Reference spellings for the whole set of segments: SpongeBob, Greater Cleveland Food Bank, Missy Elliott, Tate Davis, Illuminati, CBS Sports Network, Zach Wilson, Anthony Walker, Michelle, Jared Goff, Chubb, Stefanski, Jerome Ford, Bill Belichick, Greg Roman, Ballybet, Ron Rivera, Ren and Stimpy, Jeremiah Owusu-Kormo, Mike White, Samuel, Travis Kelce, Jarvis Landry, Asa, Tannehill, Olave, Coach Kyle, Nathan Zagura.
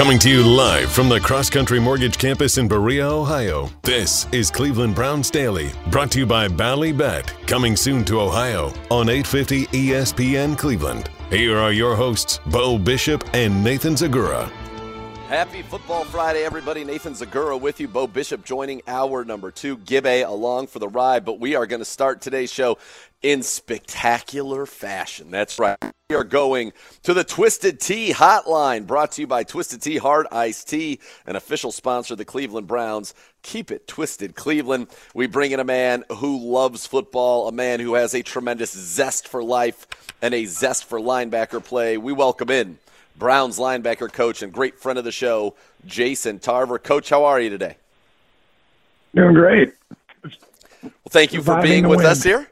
Coming to you live from the Cross Country Mortgage Campus in Berea, Ohio, this is Cleveland Browns Daily, brought to you by Ballybet, coming soon to Ohio on 850 ESPN Cleveland. Here are your hosts, Bo Bishop and Nathan Zagura. Happy Football Friday, everybody. Nathan Zagura with you. Bo Bishop joining hour number two. Gibbe along for the ride, but we are going to start today's show in spectacular fashion. That's right. We are going to the Twisted Tea Hotline, brought to you by Twisted Tea Hard Iced Tea, an official sponsor of the Cleveland Browns. Keep it twisted, Cleveland. We bring in a man who loves football, a man who has a tremendous zest for life and a zest for linebacker play. We welcome in Browns linebacker coach and great friend of the show, Jason Tarver. Coach, how are you today? Doing great. Well, thank you for being with us here.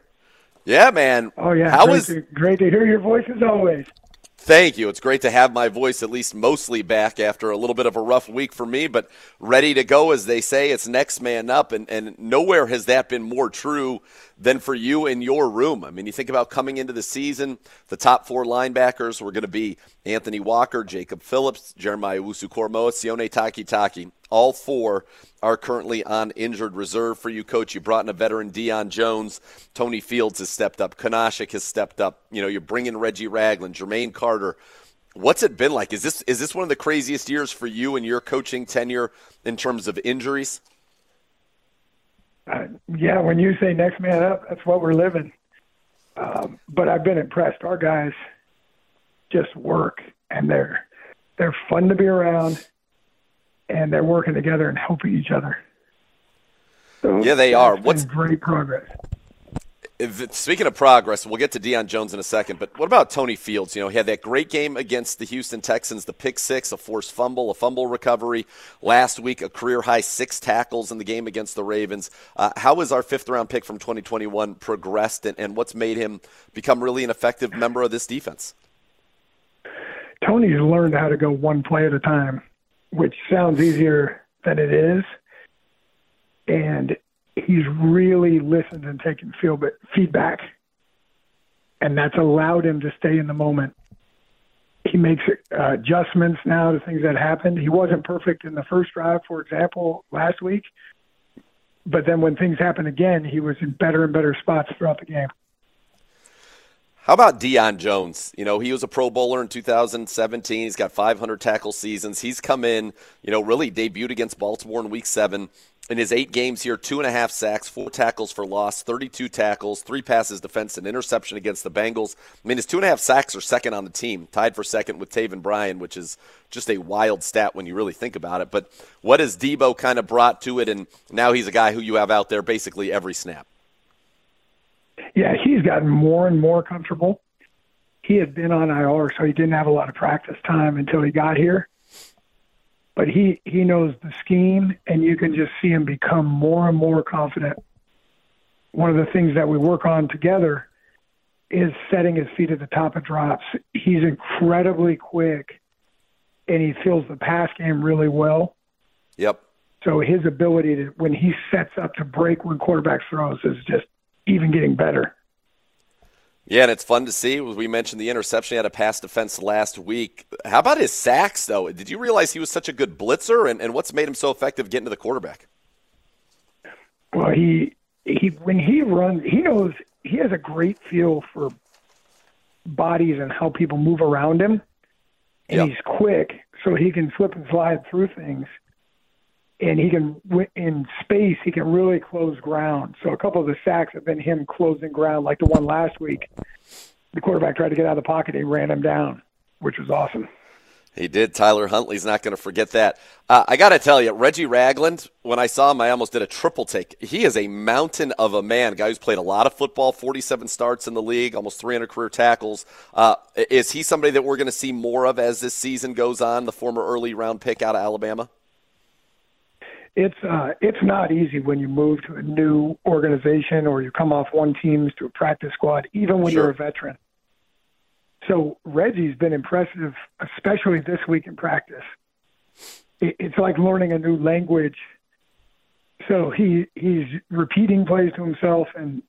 Yeah, man. Oh, yeah. How is it? Great to hear your voice as always. Thank you. It's great to have my voice at least mostly back after a little bit of a rough week for me, but ready to go, as they say. It's next man up, and nowhere has that been more true than for you in your room. I mean, you think about coming into the season, the top four linebackers were going to be Anthony Walker, Jacob Phillips, Jeremiah Owusu-Kormo, Sione Takitaki. All four are currently on injured reserve for you, Coach. You brought in a veteran, Deion Jones. Tony Fields has stepped up. Kanashik has stepped up. You know, you're bringing Reggie Ragland, Jermaine Carter. What's it been like? Is this one of the craziest years for you in your coaching tenure in terms of injuries? Yeah, when you say next man up, that's what we're living. But I've been impressed. Our guys just work, and they're fun to be around. And they're working together and helping each other. So yeah, they are. What's great progress? Speaking of progress, we'll get to Deion Jones in a second, but what about Tony Fields? You know, he had that great game against the Houston Texans, the pick six, a forced fumble, a fumble recovery. Last week, a career-high 6 tackles in the game against the Ravens. How has our fifth-round pick from 2021 progressed, and what's made him become really an effective member of this defense? Tony's learned how to go one play at a time, which sounds easier than it is. And he's really listened and taken feedback. And that's allowed him to stay in the moment. He makes adjustments now to things that happened. He wasn't perfect in the first drive, for example, last week. But then when things happened again, he was in better and better spots throughout the game. How about Deion Jones? You know, he was a Pro Bowler in 2017. He's got 500 tackle seasons. He's come in, you know, really debuted against Baltimore in Week 7. In his 8 games here, 2.5 sacks, 4 tackles for loss, 32 tackles, 3 passes defense, and interception against the Bengals. I mean, his 2.5 sacks are second on the team, tied for second with Taven Bryan, which is just a wild stat when you really think about it. But what has Debo kind of brought to it, and now he's a guy who you have out there basically every snap? Yeah, he's gotten more and more comfortable. He had been on IR, so he didn't have a lot of practice time until he got here. But he knows the scheme, and you can just see him become more and more confident. One of the things that we work on together is setting his feet at the top of drops. He's incredibly quick, and he feels the pass game really well. Yep. So his ability to, when he sets up to break when quarterback throws, is just even getting better. Yeah, and it's fun to see. We mentioned the interception. He had a pass defense last week. How about his sacks, though? Did you realize he was such a good blitzer, and what's made him so effective getting to the quarterback? Well, he when he runs, he knows he has a great feel for bodies and how people move around him, and He's quick, so he can slip and slide through things. And he can, in space, he can really close ground. So a couple of the sacks have been him closing ground, like the one last week. The quarterback tried to get out of the pocket. He ran him down, which was awesome. He did. Tyler Huntley's not going to forget that. I got to tell you, Reggie Ragland, when I saw him, I almost did a triple take. He is a mountain of a man, a guy who's played a lot of football, 47 starts in the league, almost 300 career tackles. Is he somebody that we're going to see more of as this season goes on, the former early round pick out of Alabama? It's not easy when you move to a new organization or you come off one team to a practice squad, even when you're a veteran. So Reggie's been impressive, especially this week in practice. It's like learning a new language. So he's repeating plays to himself, and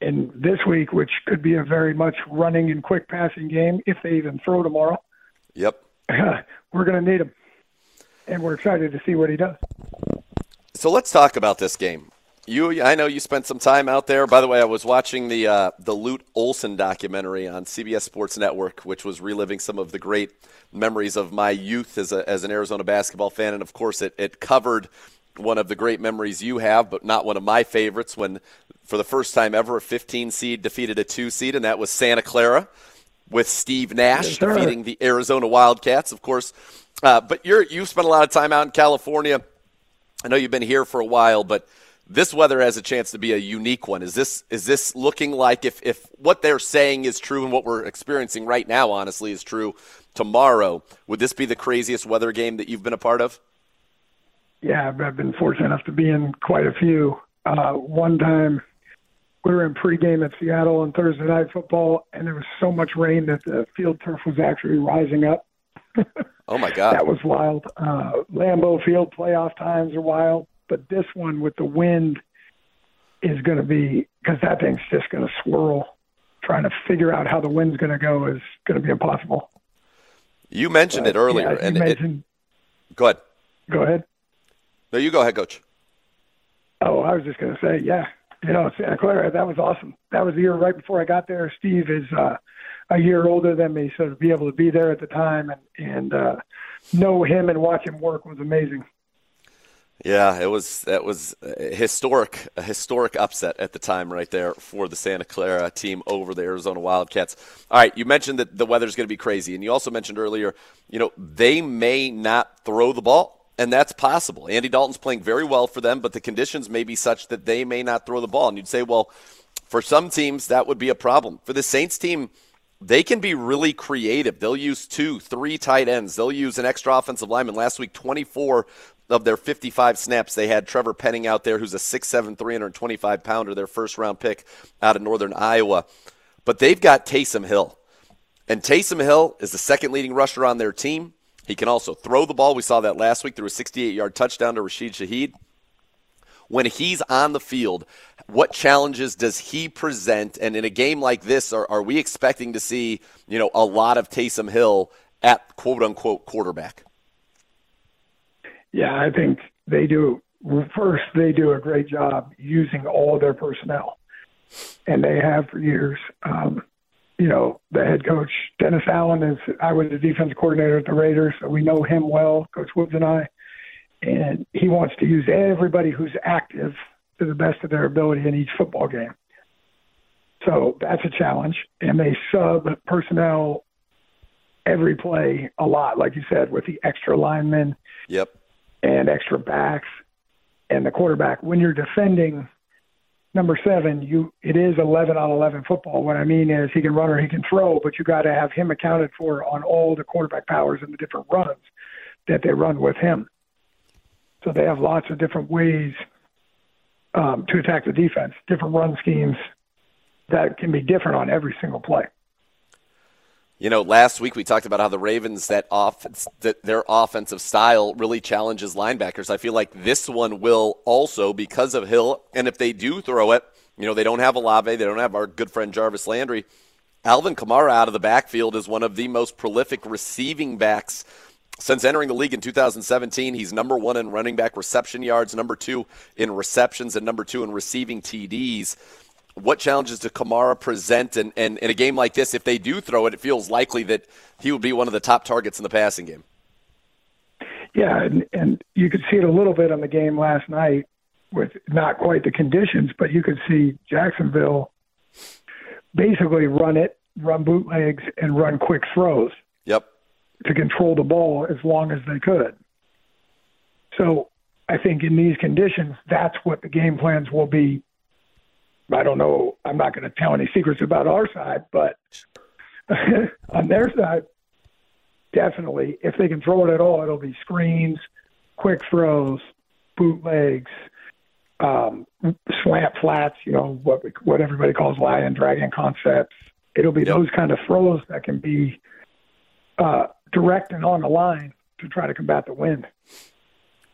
this week, which could be a very much running and quick passing game, if they even throw tomorrow. Yep. we're going to need him. And we're excited to see what he does. So let's talk about this game. I know you spent some time out there. By the way, I was watching the Lute Olson documentary on CBS Sports Network, which was reliving some of the great memories of my youth as an Arizona basketball fan. And, of course, it covered one of the great memories you have, but not one of my favorites, when for the first time ever a 15 seed defeated a 2 seed, and that was Santa Clara with Steve Nash defeating the Arizona Wildcats, of course. But you've spent a lot of time out in California. I know you've been here for a while, but – this weather has a chance to be a unique one. Is this looking like, if what they're saying is true and what we're experiencing right now, honestly, is true tomorrow, would this be the craziest weather game that you've been a part of? Yeah, I've been fortunate enough to be in quite a few. One time we were in pregame at Seattle on Thursday Night Football, and there was so much rain that the field turf was actually rising up. Oh, my God. That was wild. Lambeau Field playoff times are wild. But this one with the wind is going to be, because that thing's just going to swirl. Trying to figure out how the wind's going to go is going to be impossible. You mentioned it earlier. Yeah, and go ahead. Go ahead. No, you go ahead, Coach. Oh, I was just going to say, yeah. You know, Santa Clara, that was awesome. That was the year right before I got there. Steve is a year older than me, so to be able to be there at the time and know him and watch him work was amazing. Yeah, that was a historic upset at the time right there for the Santa Clara team over the Arizona Wildcats. All right, you mentioned that the weather's going to be crazy, and you also mentioned earlier, you know, they may not throw the ball, and that's possible. Andy Dalton's playing very well for them, but the conditions may be such that they may not throw the ball. And you'd say, well, for some teams, that would be a problem. For the Saints team, they can be really creative. They'll use 2, 3 tight ends. They'll use an extra offensive lineman. Last week, 24 of their 55 snaps, they had Trevor Penning out there, who's a 6'7", 325-pounder, their first-round pick out of northern Iowa. But they've got Taysom Hill. And Taysom Hill is the second-leading rusher on their team. He can also throw the ball. We saw that last week through a 68-yard touchdown to Rashid Shaheed. When he's on the field, what challenges does he present? And in a game like this, are we expecting to see, you know, a lot of Taysom Hill at quote-unquote quarterback? Yeah, I think they do. First, they do a great job using all their personnel, and they have for years. You know, the head coach, Dennis Allen, I was the defensive coordinator at the Raiders, so we know him well, Coach Woods and I. And he wants to use everybody who's active to the best of their ability in each football game. So that's a challenge. And they sub personnel every play a lot, like you said, with the extra linemen and extra backs and the quarterback. When you're defending number 7, it is 11 on 11 football. What I mean is he can run or he can throw, but you got to have him accounted for on all the quarterback powers and the different runs that they run with him. So they have lots of different ways to attack the defense, different run schemes that can be different on every single play. You know, last week we talked about how the Ravens, their offensive style really challenges linebackers. I feel like this one will also, because of Hill, and if they do throw it, you know, they don't have Olave, they don't have our good friend Jarvis Landry. Alvin Kamara out of the backfield is one of the most prolific receiving backs since entering the league in 2017, he's number 1 in running back reception yards, number 2 in receptions, and number 2 in receiving TDs. What challenges does Kamara present? And in a game like this, if they do throw it, it feels likely that he would be one of the top targets in the passing game. Yeah, and you could see it a little bit on the game last night with not quite the conditions, but you could see Jacksonville basically run it, run bootlegs, and run quick throws. Yep. To control the ball as long as they could. So I think in these conditions, that's what the game plans will be. I don't know. I'm not going to tell any secrets about our side, but on their side, definitely, if they can throw it at all, it'll be screens, quick throws, bootlegs, slant flats, you know, what everybody calls lion dragon concepts. It'll be those kind of throws that can be direct and on the line to try to combat the wind.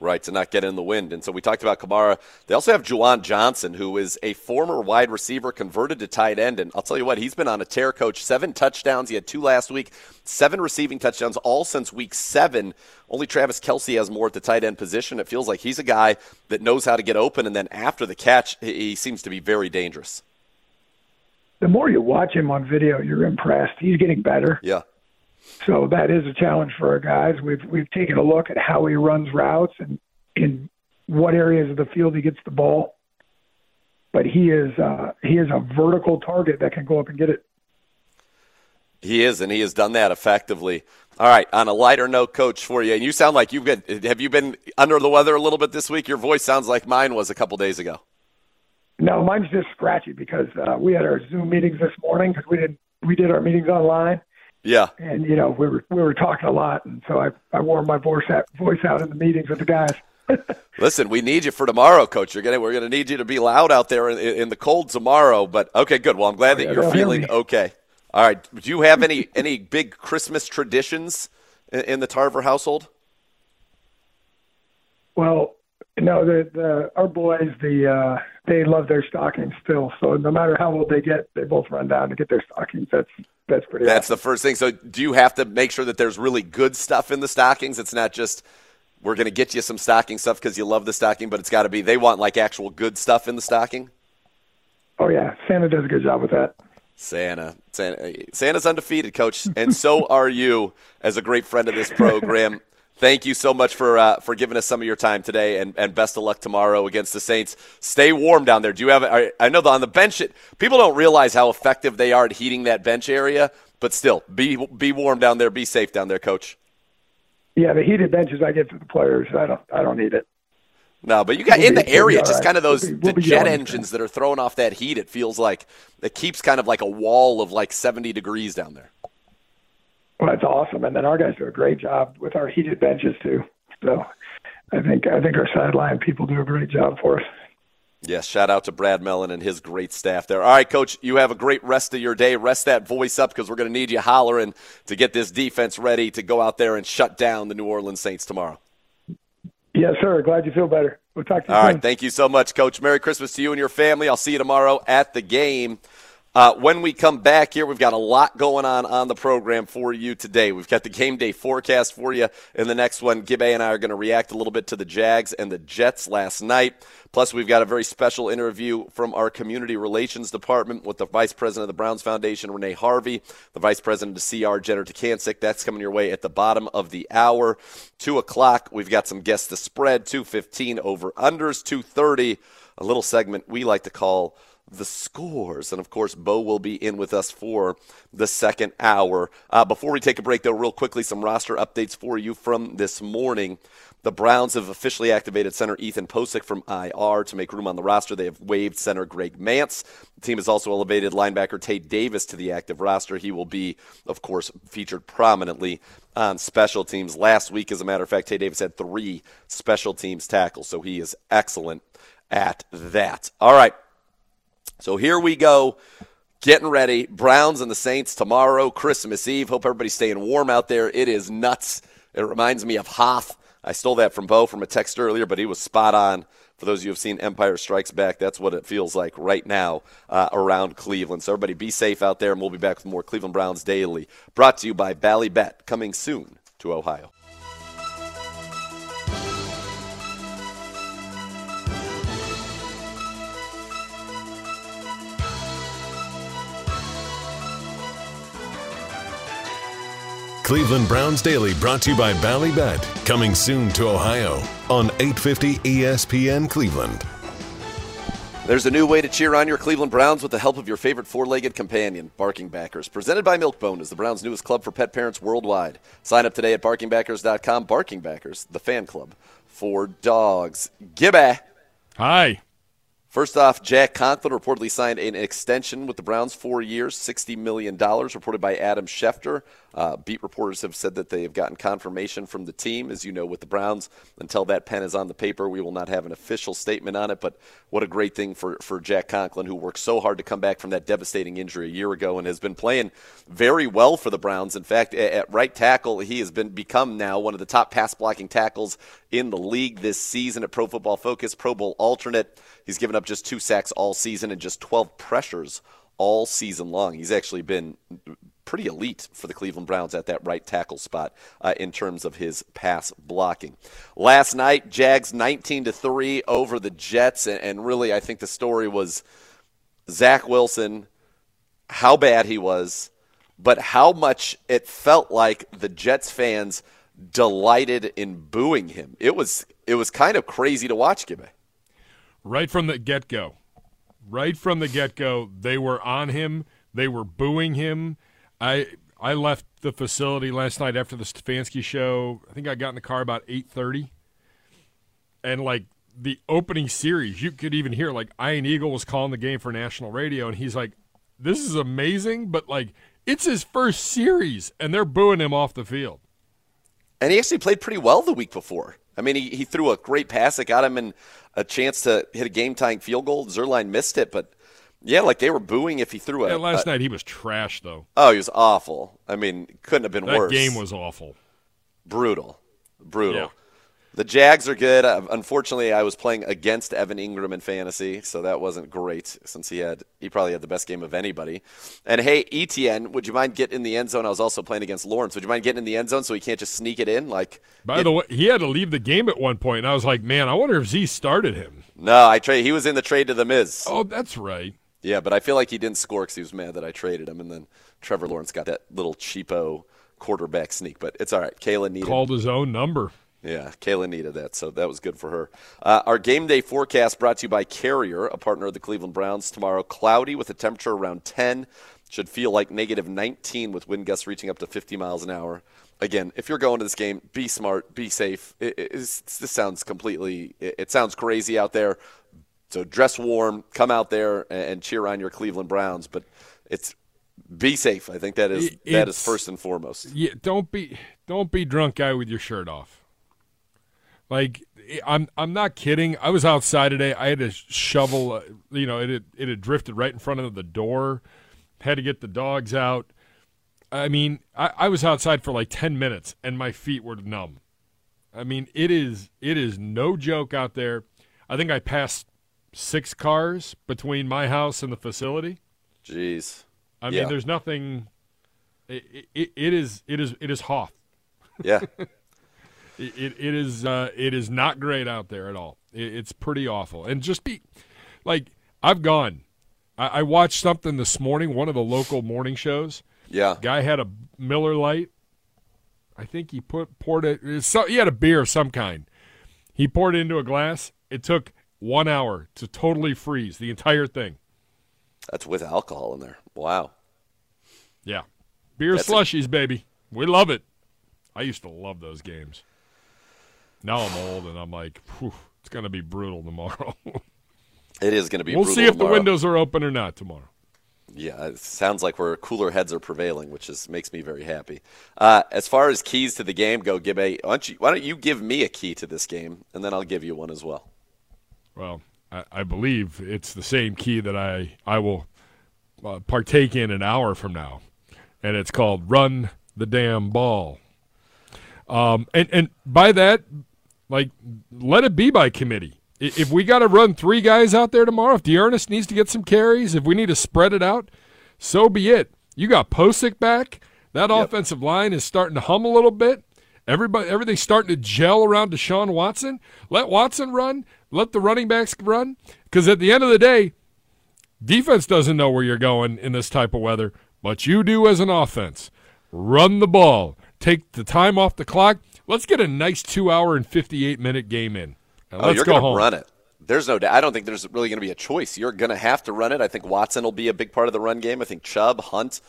right, to not get in the wind. And so we talked about Kamara. They also have John Johnson, who is a former wide receiver converted to tight end. And I'll tell you what, he's been on a tear, coach. 7 touchdowns. He had 2 last week. 7 receiving touchdowns, all since week 7. Only Travis Kelce has more at the tight end position. It feels like he's a guy that knows how to get open. And then after the catch, he seems to be very dangerous. The more you watch him on video, you're impressed. He's getting better. Yeah. So that is a challenge for our guys. We've taken a look at how he runs routes and in what areas of the field he gets the ball. But he is a vertical target that can go up and get it. He is, and he has done that effectively. All right, on a lighter note, coach, for you, and you sound like have you been under the weather a little bit this week? Your voice sounds like mine was a couple days ago. No, mine's just scratchy because we had our Zoom meetings this morning because we did our meetings online. Yeah, and you know we were talking a lot, and so I wore my voice out in the meetings with the guys. Listen, we need you for tomorrow, coach. We're gonna need you to be loud out there in the cold tomorrow. But okay, good. Well, I'm glad that you're feeling okay. All right. Do you have any big Christmas traditions in the Tarver household? Well, no. Our boys, they love their stockings still. So no matter how old they get, they both run down to get their stockings. That's pretty awesome. That's the first thing. So do you have to make sure that there's really good stuff in the stockings? It's not just we're going to get you some stocking stuff because you love the stocking, but it's got to be they want like actual good stuff in the stocking? Oh, yeah. Santa does a good job with that. Santa's undefeated, coach, and so are you as a great friend of this program. Thank you so much for giving us some of your time today, and best of luck tomorrow against the Saints. Stay warm down there. Do you have? I know on the bench, people don't realize how effective they are at heating that bench area, but still, be warm down there. Be safe down there, coach. Yeah, the heated benches I get for the players. I don't need it. No, but you got in the area, just kind of those the jet engines that are throwing off that heat. It feels like it keeps kind of like a wall of like 70 degrees down there. Well, that's awesome, and then our guys do a great job with our heated benches too. So, I think our sideline people do a great job for us. Yes, shout out to Brad Mellon and his great staff there. All right, coach, you have a great rest of your day. Rest that voice up because we're going to need you hollering to get this defense ready to go out there and shut down the New Orleans Saints tomorrow. Yes, sir. Glad you feel better. We'll talk to you soon. All right, thank you so much, coach. Merry Christmas to you and your family. I'll see you tomorrow at the game. When we come back here, we've got a lot going on the program for you today. We've got the game day forecast for you. In the next one, Gibbe and I are going to react a little bit to the Jags and the Jets last night. Plus, we've got a very special interview from our community relations department with the vice president of the Browns Foundation, Renee Harvey, the vice president of CR, Jenner Takansik. That's coming your way at the bottom of the hour. 2 o'clock, we've got some guests to spread, 2:15 over-unders, 2:30, a little segment we like to call The Scores. And, of course, Bo will be in with us for the second hour. Before we take a break, though, real quickly, some roster updates for you from this morning. The Browns have officially activated center Ethan Posick from IR to make room on the roster. They have waived center Greg Mance. The team has also elevated linebacker Tate Davis to the active roster. He will be, of course, featured prominently on special teams. Last week, as a matter of fact, Tate Davis had 3 special teams tackles, so he is excellent at that. All right. So here we go, getting ready. Browns and the Saints tomorrow, Christmas Eve. Hope everybody's staying warm out there. It is nuts. It reminds me of Hoth. I stole that from Bo from a text earlier, but he was spot on. For those of you who have seen Empire Strikes Back, that's what it feels like right now around Cleveland. So everybody be safe out there, and we'll be back with more Cleveland Browns Daily. Brought to you by Ballybet, coming soon to Ohio. Cleveland Browns Daily brought to you by Ballybet, coming soon to Ohio on 850 ESPN Cleveland. There's a new way to cheer on your Cleveland Browns with the help of your favorite four-legged companion, Barking Backers. Presented by Milk-Bone is the Browns' newest club for pet parents worldwide. Sign up today at BarkingBackers.com. Barking Backers, the fan club for dogs. Gibbe. Hi. First off, Jack Conklin reportedly signed an extension with the Browns, 4 years, $60 million, reported by Adam Schefter. Beat reporters have said that they have gotten confirmation from the team. As you know, with the Browns, until that pen is on the paper, we will not have an official statement on it. But what a great thing for Jack Conklin, who worked so hard to come back from that devastating injury a year ago and has been playing very well for the Browns. In fact, at right tackle, he has become now one of the top pass-blocking tackles in the league this season. At Pro Football Focus, Pro Bowl alternate, he's given up just 2 sacks all season and just 12 pressures all season long. He's actually been pretty elite for the Cleveland Browns at that right tackle spot in terms of his pass blocking. Last night, Jags 19-3 over the Jets, and really I think the story was Zach Wilson, how bad he was, but how much it felt like the Jets fans delighted in booing him. It was kind of crazy to watch, Gibby. Right from the get-go, they were on him. They were booing him. I left the facility last night after the Stefanski show. I think I got in the car about 8:30. And, like, the opening series, you could even hear, like, Ian Eagle was calling the game for national radio, and he's like, this is amazing, but, like, it's his first series, and they're booing him off the field. And he actually played pretty well the week before. I mean, he threw a great pass that got him in a chance to hit a game-tying field goal. Zerline missed it, but, yeah, like they were booing if he threw it. Yeah, last night he was trash, though. Oh, he was awful. I mean, couldn't have been worse. That game was awful. Brutal. Yeah. The Jags are good. Unfortunately, I was playing against Evan Ingram in fantasy, so that wasn't great since he probably had the best game of anybody. And, hey, Etienne, would you mind getting in the end zone? I was also playing against Lawrence. Would you mind getting in the end zone so he can't just sneak it in? By the way, he had to leave the game at one point, and I was like, man, I wonder if Z started him. No, he was in the trade to the Miz. Oh, that's right. Yeah, but I feel like he didn't score because he was mad that I traded him, and then Trevor Lawrence got that little cheapo quarterback sneak. But it's all right. Kayla needed. Called his own number. Yeah, Kayla needed that, so that was good for her. Our game day forecast brought to you by Carrier, a partner of the Cleveland Browns. Tomorrow, cloudy with a temperature around 10. Should feel like negative 19 with wind gusts reaching up to 50 miles an hour. Again, if you're going to this game, be smart, be safe. It sounds crazy out there. So dress warm, come out there and cheer on your Cleveland Browns, but be safe. I think that is first and foremost. Yeah, don't be drunk guy with your shirt off. Like, I'm not kidding. I was outside today. I had to shovel, it had drifted right in front of the door. Had to get the dogs out. I mean, I was outside for like 10 minutes, and my feet were numb. I mean, it is no joke out there. I think I passed 6 cars between my house and the facility. Jeez. I mean, there's nothing. It is Hoff. Yeah. It is not great out there at all. It's pretty awful. And just be like, I've gone. I watched something this morning, one of the local morning shows. Yeah, guy had a Miller Lite. I think he poured it. So he had a beer of some kind. He poured it into a glass. It took 1 hour to totally freeze the entire thing. That's with alcohol in there. Wow. Yeah, beer slushies, baby. We love it. I used to love those games. Now I'm old, and I'm like, it's going to be brutal tomorrow. It is going to be brutal tomorrow. We'll see if the windows are open or not tomorrow. Yeah, it sounds like cooler heads are prevailing, which makes me very happy. As far as keys to the game go, Gibby, why don't you give me a key to this game, and then I'll give you one as well. Well, I believe it's the same key that I will partake in an hour from now, and it's called Run the Damn Ball. And by that, like, let it be by committee. If we got to run 3 guys out there tomorrow, if DeErnest needs to get some carries, if we need to spread it out, so be it. You got Posick back. That offensive line is starting to hum a little bit. Everything's starting to gel around Deshaun Watson. Let Watson run. Let the running backs run. Because at the end of the day, defense doesn't know where you're going in this type of weather, but you do as an offense. Run the ball. Take the time off the clock. Let's get a nice 2 hour and 58-minute game in. Let's you're going to run it. There's no doubt. I don't think there's really going to be a choice. You're going to have to run it. I think Watson will be a big part of the run game. I think Chubb, Hunt,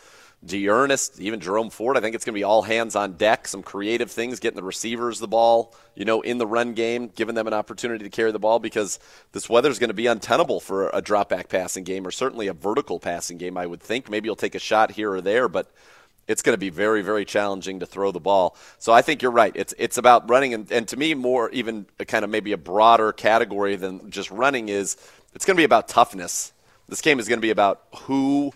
DeEarnest, even Jerome Ford. I think it's going to be all hands on deck, some creative things, getting the receivers the ball, you know, in the run game, giving them an opportunity to carry the ball, because this weather is going to be untenable for a drop-back passing game, or certainly a vertical passing game, I would think. Maybe you'll take a shot here or there, but it's going to be very, very challenging to throw the ball. So I think you're right. It's about running, and to me, more even kind of maybe a broader category than just running is it's going to be about toughness. This game is going to be about who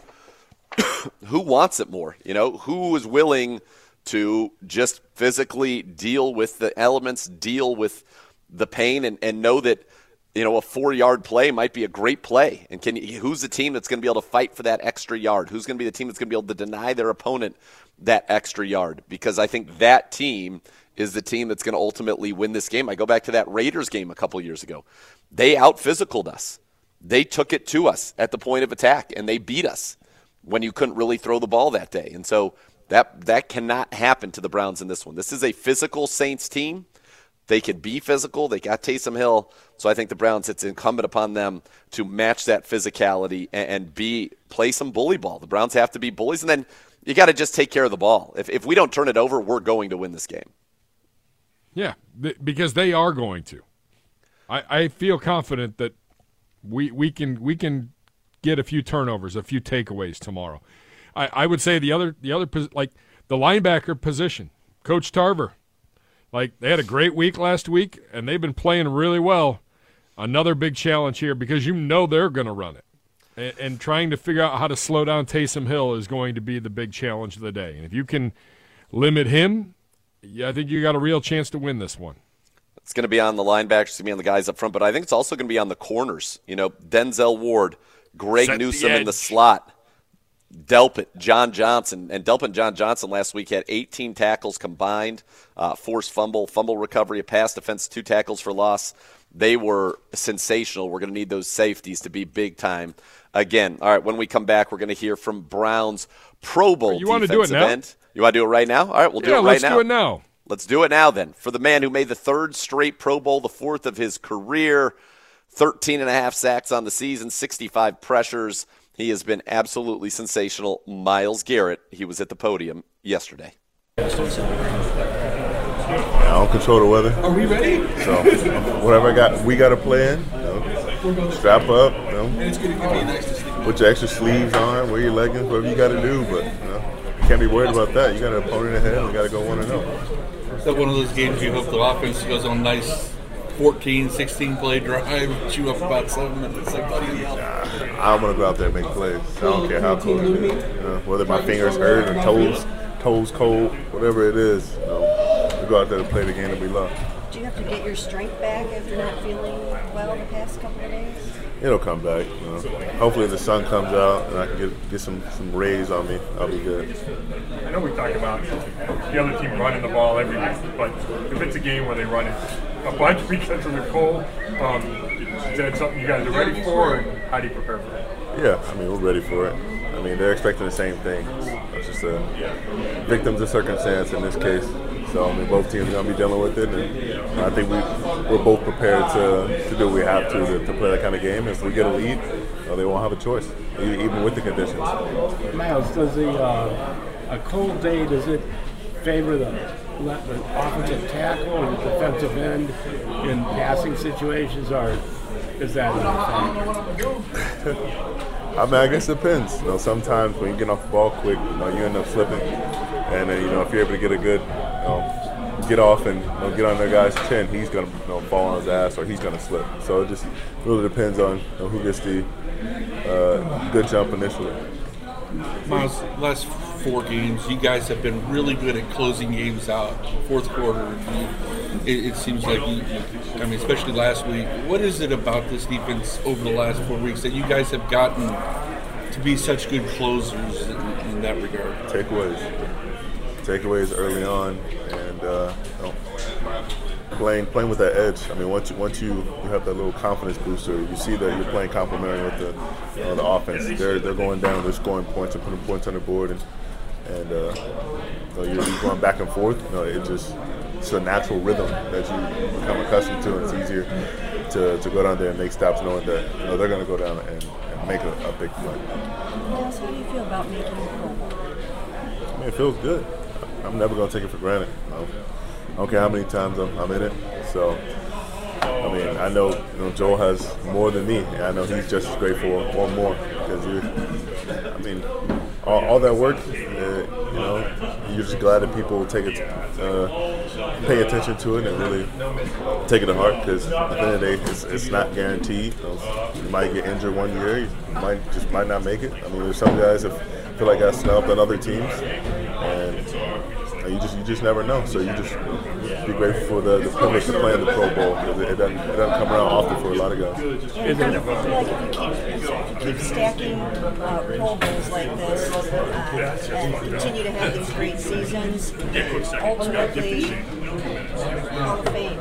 wants it more, you know, who is willing to just physically deal with the elements, deal with the pain, and know that, you know, a 4-yard play might be a great play. And who's the team that's going to be able to fight for that extra yard? Who's going to be the team that's going to be able to deny their opponent that extra yard? Because I think that team is the team that's going to ultimately win this game. I go back to that Raiders game a couple years ago. They out-physicaled us. They took it to us at the point of attack, and they beat us when you couldn't really throw the ball that day. And so that cannot happen to the Browns in this one. This is a physical Saints team. They can be physical. They got Taysom Hill. So I think the Browns, it's incumbent upon them to match that physicality and play some bully ball. The Browns have to be bullies, and then you got to just take care of the ball. If we don't turn it over, we're going to win this game. Yeah, because they are going to. I feel confident that we can get a few turnovers, a few takeaways tomorrow. I would say the other like the linebacker position, Coach Tarver, like they had a great week last week and they've been playing really well. Another big challenge here because you know they're going to run it, and trying to figure out how to slow down Taysom Hill is going to be the big challenge of the day. And if you can limit him, I think you got a real chance to win this one. It's going to be on the linebackers, it's going to be on the guys up front, but I think it's also going to be on the corners. You know, Denzel Ward, Greg Set Newsome in the slot, Delpit, John Johnson. And Delpit and John Johnson last week had 18 tackles combined, forced fumble recovery, a pass defense, 2 tackles for loss. They were sensational. We're going to need those safeties to be big time again. All right, when we come back, we're going to hear from Browns Pro Bowl defensive end. You want to do it right now? All right, we'll do it right now. Let's do it now. Let's do it now then. For the man who made the 3rd straight Pro Bowl, the 4th of his career, 13.5 sacks on the season, 65 pressures. He has been absolutely sensational. Myles Garrett, he was at the podium yesterday. I don't control the weather. Are we ready? So whatever I got, we got a plan. You know, strap up. You know, and it's going to be nice to sleep. Put your extra sleeves on, wear your leggings, whatever you got to do. But you know, you can't be worried about that. You got an opponent ahead, and you got to go 1-0. Is that one of those games you hope the offense goes on nice 14, 16-play drive, chew up about 7 minutes. Like, I'm going to go out there and make plays. I don't care how cold it is. You know, whether my fingers hurt or toes cold, whatever it is, you know, we go out there to play the game that we love. Do you have to get your strength back after not feeling well the past couple of days? It'll come back. You know. Hopefully the sun comes out and I can get some rays on me. I'll be good. I know we talked about the other team running the ball every week, but if it's a game where they run it a bunch because of the cold, is that something you guys are ready for, or how do you prepare for that? Yeah, I mean, we're ready for it. I mean, they're expecting the same thing. It's just victims of circumstance in this case. So, I mean, both teams are going to be dealing with it, and I think we're both prepared to do what we have to play that kind of game. If we get a lead, they won't have a choice, even with the conditions. Myles, does a cold day, does it favor the offensive tackle or the defensive end in passing situations, or is that not a factor? I mean, I guess it depends. You know, sometimes when you get off the ball quick, you know, you end up slipping, and then, you know, if you're able to get a good, you know, get off and, you know, get on their guy's chin, he's gonna, you know, fall on his ass or he's gonna slip. So it just really depends on, you know, who gets the good jump initially. Myles, last 4 games, you guys have been really good at closing games out. 4th quarter, it seems like, I mean, especially last week. What is it about this defense over the last 4 weeks that you guys have gotten to be such good closers in that regard? Takeaways early on, and you know, playing with that edge. I mean, once you have that little confidence booster, you see that you're playing complementary with the offense. They're going down, they're scoring points and putting points on the board, and you're going back and forth. You know, it's a natural rhythm that you become accustomed to, and it's easier to go down there and make stops knowing that, you know, they're going to go down and make a big play. Myles, how do you feel about making a Pro Bowl? mean, it feels good. I'm never going to take it for granted. I don't care how many times I'm in it. So, I mean, I know, Joel has more than me, and I know he's just as grateful or more because I mean, all that work, you're just glad that people take it, pay attention to it, and really take it to heart. Because at the end of the day, it's not guaranteed. You might get injured one year, you might not make it. I mean, there's some guys that feel like I snubbed on other teams, and you just never know. So you just be grateful for the privilege of playing the Pro Bowl. It doesn't come around often for a lot of guys. It kind of feels like if you keep stacking Pro Bowls like this and continue to have these great seasons, ultimately Hall of Fame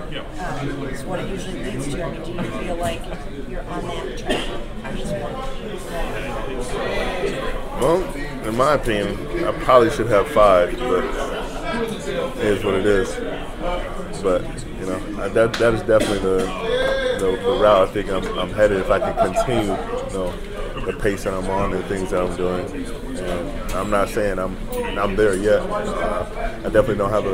is what it usually leads to. I mean, do you feel like you're on that track? I just wondering. Well, in my opinion, I probably should have 5, but it is what it is. But, that is definitely the route I think I'm headed if I can continue, the pace that I'm on and things that I'm doing. And I'm not saying I'm there yet. I definitely don't have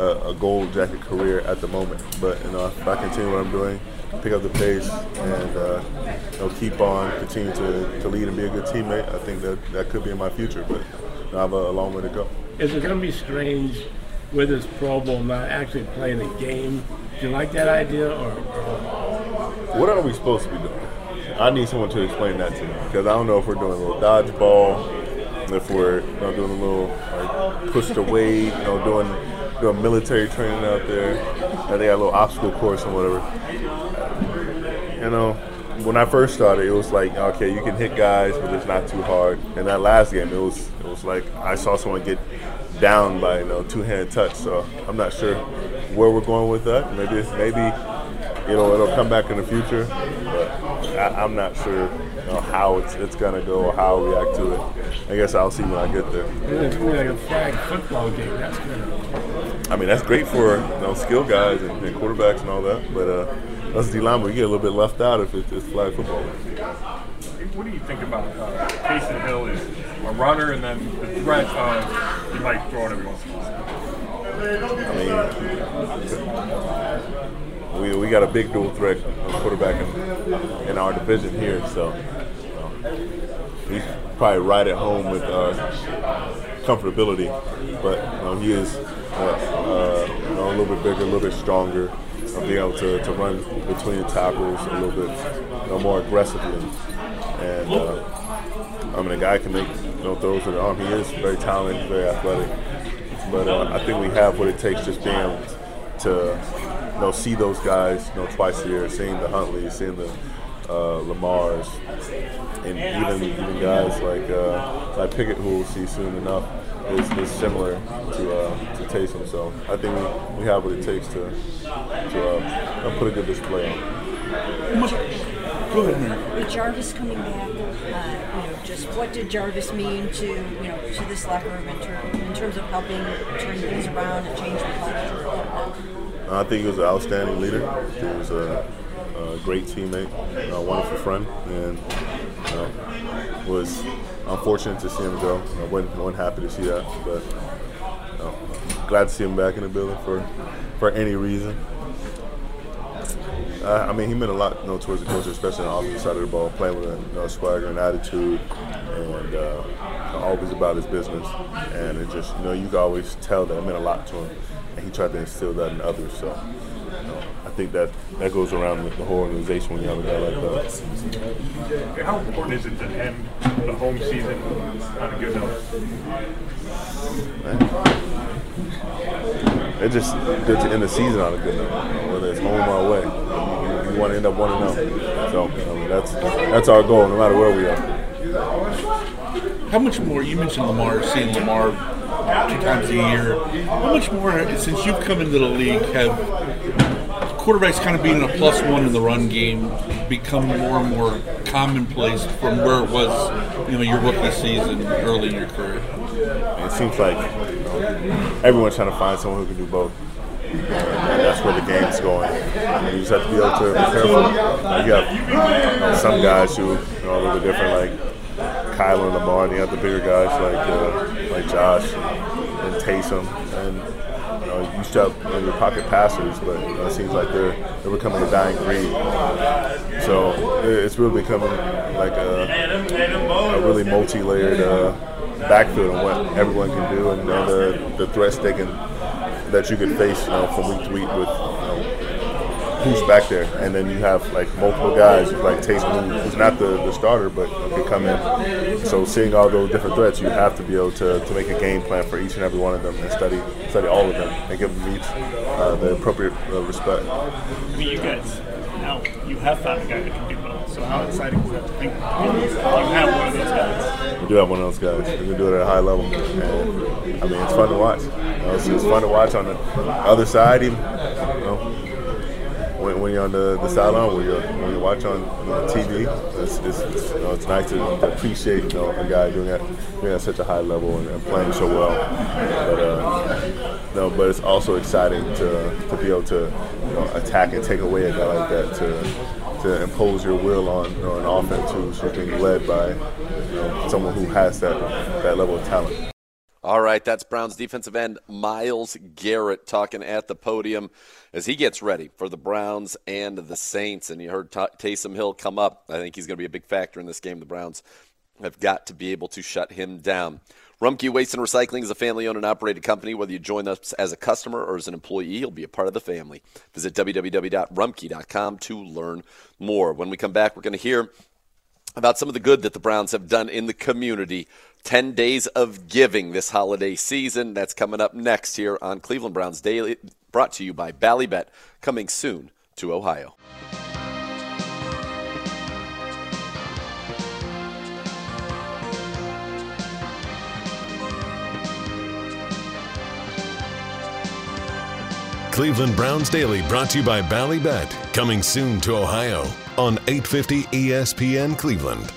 a gold jacket career at the moment. But, if I continue what I'm doing, pick up the pace and keep on, continue to lead and be a good teammate, I think that could be in my future. But I have a long way to go. Is it going to be strange with this Pro Bowl not actually playing a game? Do you like that idea? Or what are we supposed to be doing? I need someone to explain that to me because I don't know if we're doing a little dodgeball, if we're doing a little push to weight, doing military training out there. They got a little obstacle course and whatever. When I first started, it was like, okay, you can hit guys, but it's not too hard. And that last game, it was like I saw someone get down by two-hand touch. So I'm not sure where we're going with that. Maybe it'll come back in the future, but I'm not sure how it's gonna go or how we react to it. I guess I'll see when I get there. It's really like a flag football game. That's good. I mean, that's great for skill guys and quarterbacks and all that, but. Us D-linemen, we get a little bit left out if it's flag football. What do you think about Taysom Hill is a runner and then the threat of he might throw it every once in a while? I mean, we got a big dual threat quarterback in our division here, so he's probably right at home with comfortability, but he is a little bit bigger, a little bit stronger. Being able to run between tackles a little bit more aggressively. And, a guy can make throws with the arm. He is very talented, very athletic. But I think we have what it takes just being able to see those guys twice a year, seeing the Huntleys, seeing the Lamars, and even guys like Pickett, who we'll see soon enough, is similar to Taysom. So I think we have what it takes to put a good display on. Go ahead, man. With Jarvis coming back, just what did Jarvis mean to this locker room in terms of helping turn things around and change the culture? I think he was an outstanding leader. He was a great teammate, a wonderful friend, and was unfortunate to see him go. I wasn't happy to see that, but glad to see him back in the building for any reason. I mean, he meant a lot towards the culture, especially on the offensive side of the ball, playing with a swagger and attitude, and always about his business. And it just, you can always tell that it meant a lot to him, and he tried to instill that in others. So I think that goes around with the whole organization when you have a guy like that. How important is it to end the home season on a good note? It's just good to end the season on a good note, whether it's home or away. You want to end up 1-0. So that's our goal, no matter where we are. How much more? You mentioned Lamar, seeing Lamar 2 times a year. How much more, since you've come into the league, have quarterbacks kind of being a +1 in the run game become more and more commonplace from where it was, your rookie season early in your career? It seems like everyone's trying to find someone who can do both. And that's where the game's going. You just have to be able to be careful. You have some guys who are a little bit different, like Kyler and Lamar, and you have the bigger guys like Josh. Taysom, and used up your pocket passers, but it seems like they're becoming a dying breed. So it's really becoming like a really multi-layered backfield and what everyone can do, and the threats they can that you can face from week to week with who's back there. And then you have like multiple guys like Taysom, who's not the starter, but can come in. So seeing all those different threats, you have to be able to make a game plan for each and every one of them and study all of them and give them each the appropriate respect. I mean, you guys, now you have found a guy that can do both. So how exciting is that to think you have one of those guys? We do have one of those guys. We can do it at a high level. And, I mean, it's fun to watch. It's fun to watch on the other side, even, when you're on the sideline, when you watch on TV, it's nice to appreciate a guy doing at such a high level and playing so well. But it's also exciting to be able to attack and take away a guy like that, to impose your will on an offense who's being led by someone who has that level of talent. All right, that's Browns defensive end Myles Garrett talking at the podium as he gets ready for the Browns and the Saints. And you heard Taysom Hill come up. I think he's going to be a big factor in this game. The Browns have got to be able to shut him down. Rumpke Waste and Recycling is a family-owned and operated company. Whether you join us as a customer or as an employee, you'll be a part of the family. Visit www.rumpke.com to learn more. When we come back, we're going to hear about some of the good that the Browns have done in the community. 10 days of giving this holiday season. That's coming up next here on Cleveland Browns Daily, brought to you by Ballybet, coming soon to Ohio. Cleveland Browns Daily, brought to you by Ballybet, coming soon to Ohio on 850 ESPN Cleveland.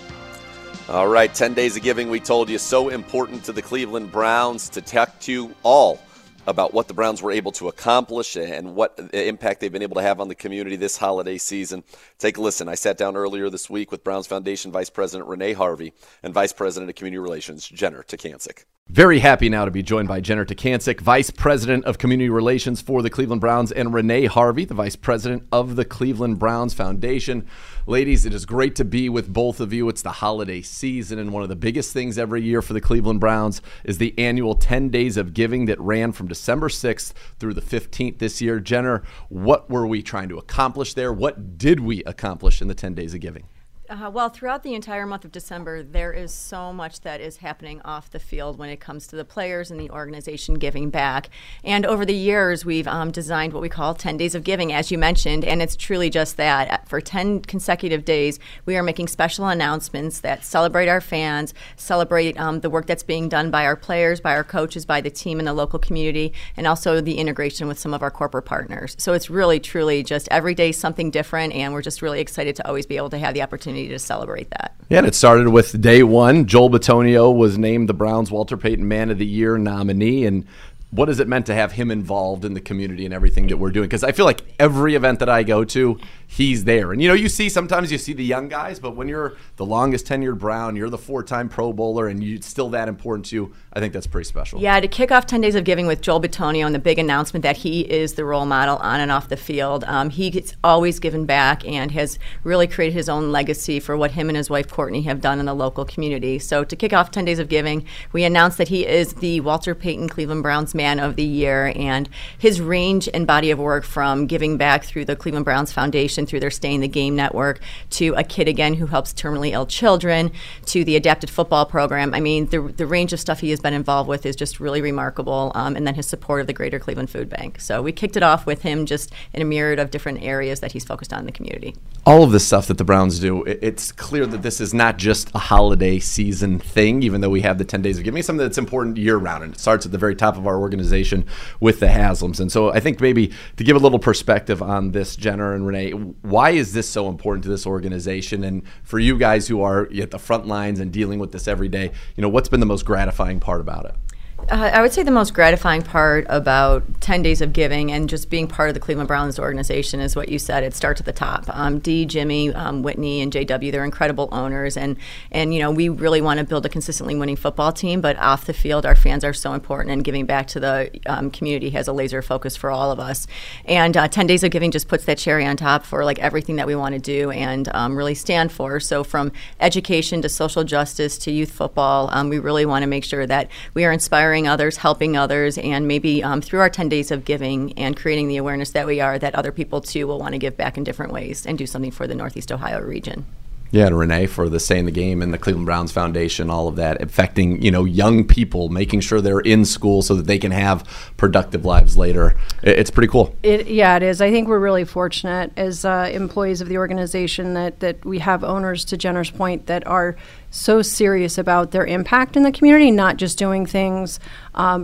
All right, 10 days of giving, we told you, so important to the Cleveland Browns. To talk to you all about what the Browns were able to accomplish and what impact they've been able to have on the community this holiday season, take a listen. I sat down earlier this week with Browns Foundation Vice President Renee Harvey and Vice President of Community Relations Jenner Takancic. Very happy now to be joined by Jenner Takancic, Vice President of Community Relations for the Cleveland Browns, and Renee Harvey, the Vice President of the Cleveland Browns Foundation. Ladies, it is great to be with both of you. It's the holiday season, and one of the biggest things every year for the Cleveland Browns is the annual 10 Days of Giving that ran from December 6th through the 15th this year. Jenner, what were we trying to accomplish there? What did we accomplish in the 10 Days of Giving? Well, throughout the entire month of December, there is so much that is happening off the field when it comes to the players and the organization giving back. And over the years, we've designed what we call 10 Days of Giving, as you mentioned, and it's truly just that. For 10 consecutive days, we are making special announcements that celebrate our fans, celebrate the work that's being done by our players, by our coaches, by the team and the local community, and also the integration with some of our corporate partners. So it's really, truly just every day something different, and we're just really excited to always be able to have the opportunity to celebrate that. Yeah, and it started with day one. Joel Batonio was named the Browns Walter Payton Man of the Year nominee. And what has it meant to have him involved in the community and everything that we're doing? Because I feel like every event that I go to, he's there. And, you see sometimes you see the young guys, but when you're the longest tenured Brown, you're the four-time Pro Bowler, and it's still that important to you, I think that's pretty special. Yeah, to kick off 10 Days of Giving with Joel Batonio and the big announcement that he is the role model on and off the field. He's always given back and has really created his own legacy for what him and his wife Courtney have done in the local community. So to kick off 10 Days of Giving, we announced that he is the Walter Payton Cleveland Browns Man of the Year, and his range and body of work from giving back through the Cleveland Browns Foundation, through their Stay in the Game network, to A Kid Again who helps terminally ill children, to the Adapted Football Program. I mean, the range of stuff he has been involved with is just really remarkable, and then his support of the Greater Cleveland Food Bank. So we kicked it off with him just in a myriad of different areas that he's focused on in the community. All of the stuff that the Browns do, it's clear that this is not just a holiday season thing, even though we have the 10 Days of Giving, something that's important year-round, and it starts at the very top of our organization with the Haslams. And so I think maybe to give a little perspective on this, Jenner and Renee, why is this so important to this organization? And for you guys who are at the front lines and dealing with this every day, what's been the most gratifying part about it? I would say the most gratifying part about 10 days of giving and just being part of the Cleveland Browns organization is what you said. It starts at the top. Dee, Jimmy, Whitney, and JW, they're incredible owners. And you know, we really want to build a consistently winning football team, but off the field, our fans are so important, and giving back to the community has a laser focus for all of us. And 10 days of giving just puts that cherry on top for like everything that we want to do and really stand for. So from education to social justice to youth football, we really want to make sure that we are inspiring others, helping others, and maybe through our 10 days of giving and creating the awareness that we are, that other people too will want to give back in different ways and do something for the Northeast Ohio region. Yeah, and Renee, for the Stay in the Game and the Cleveland Browns Foundation, all of that affecting, you know, young people, making sure they're in school so that they can have productive lives later. It's pretty cool. It is. I think we're really fortunate as employees of the organization that we have owners, to Jenner's point, that are so serious about their impact in the community, not just doing things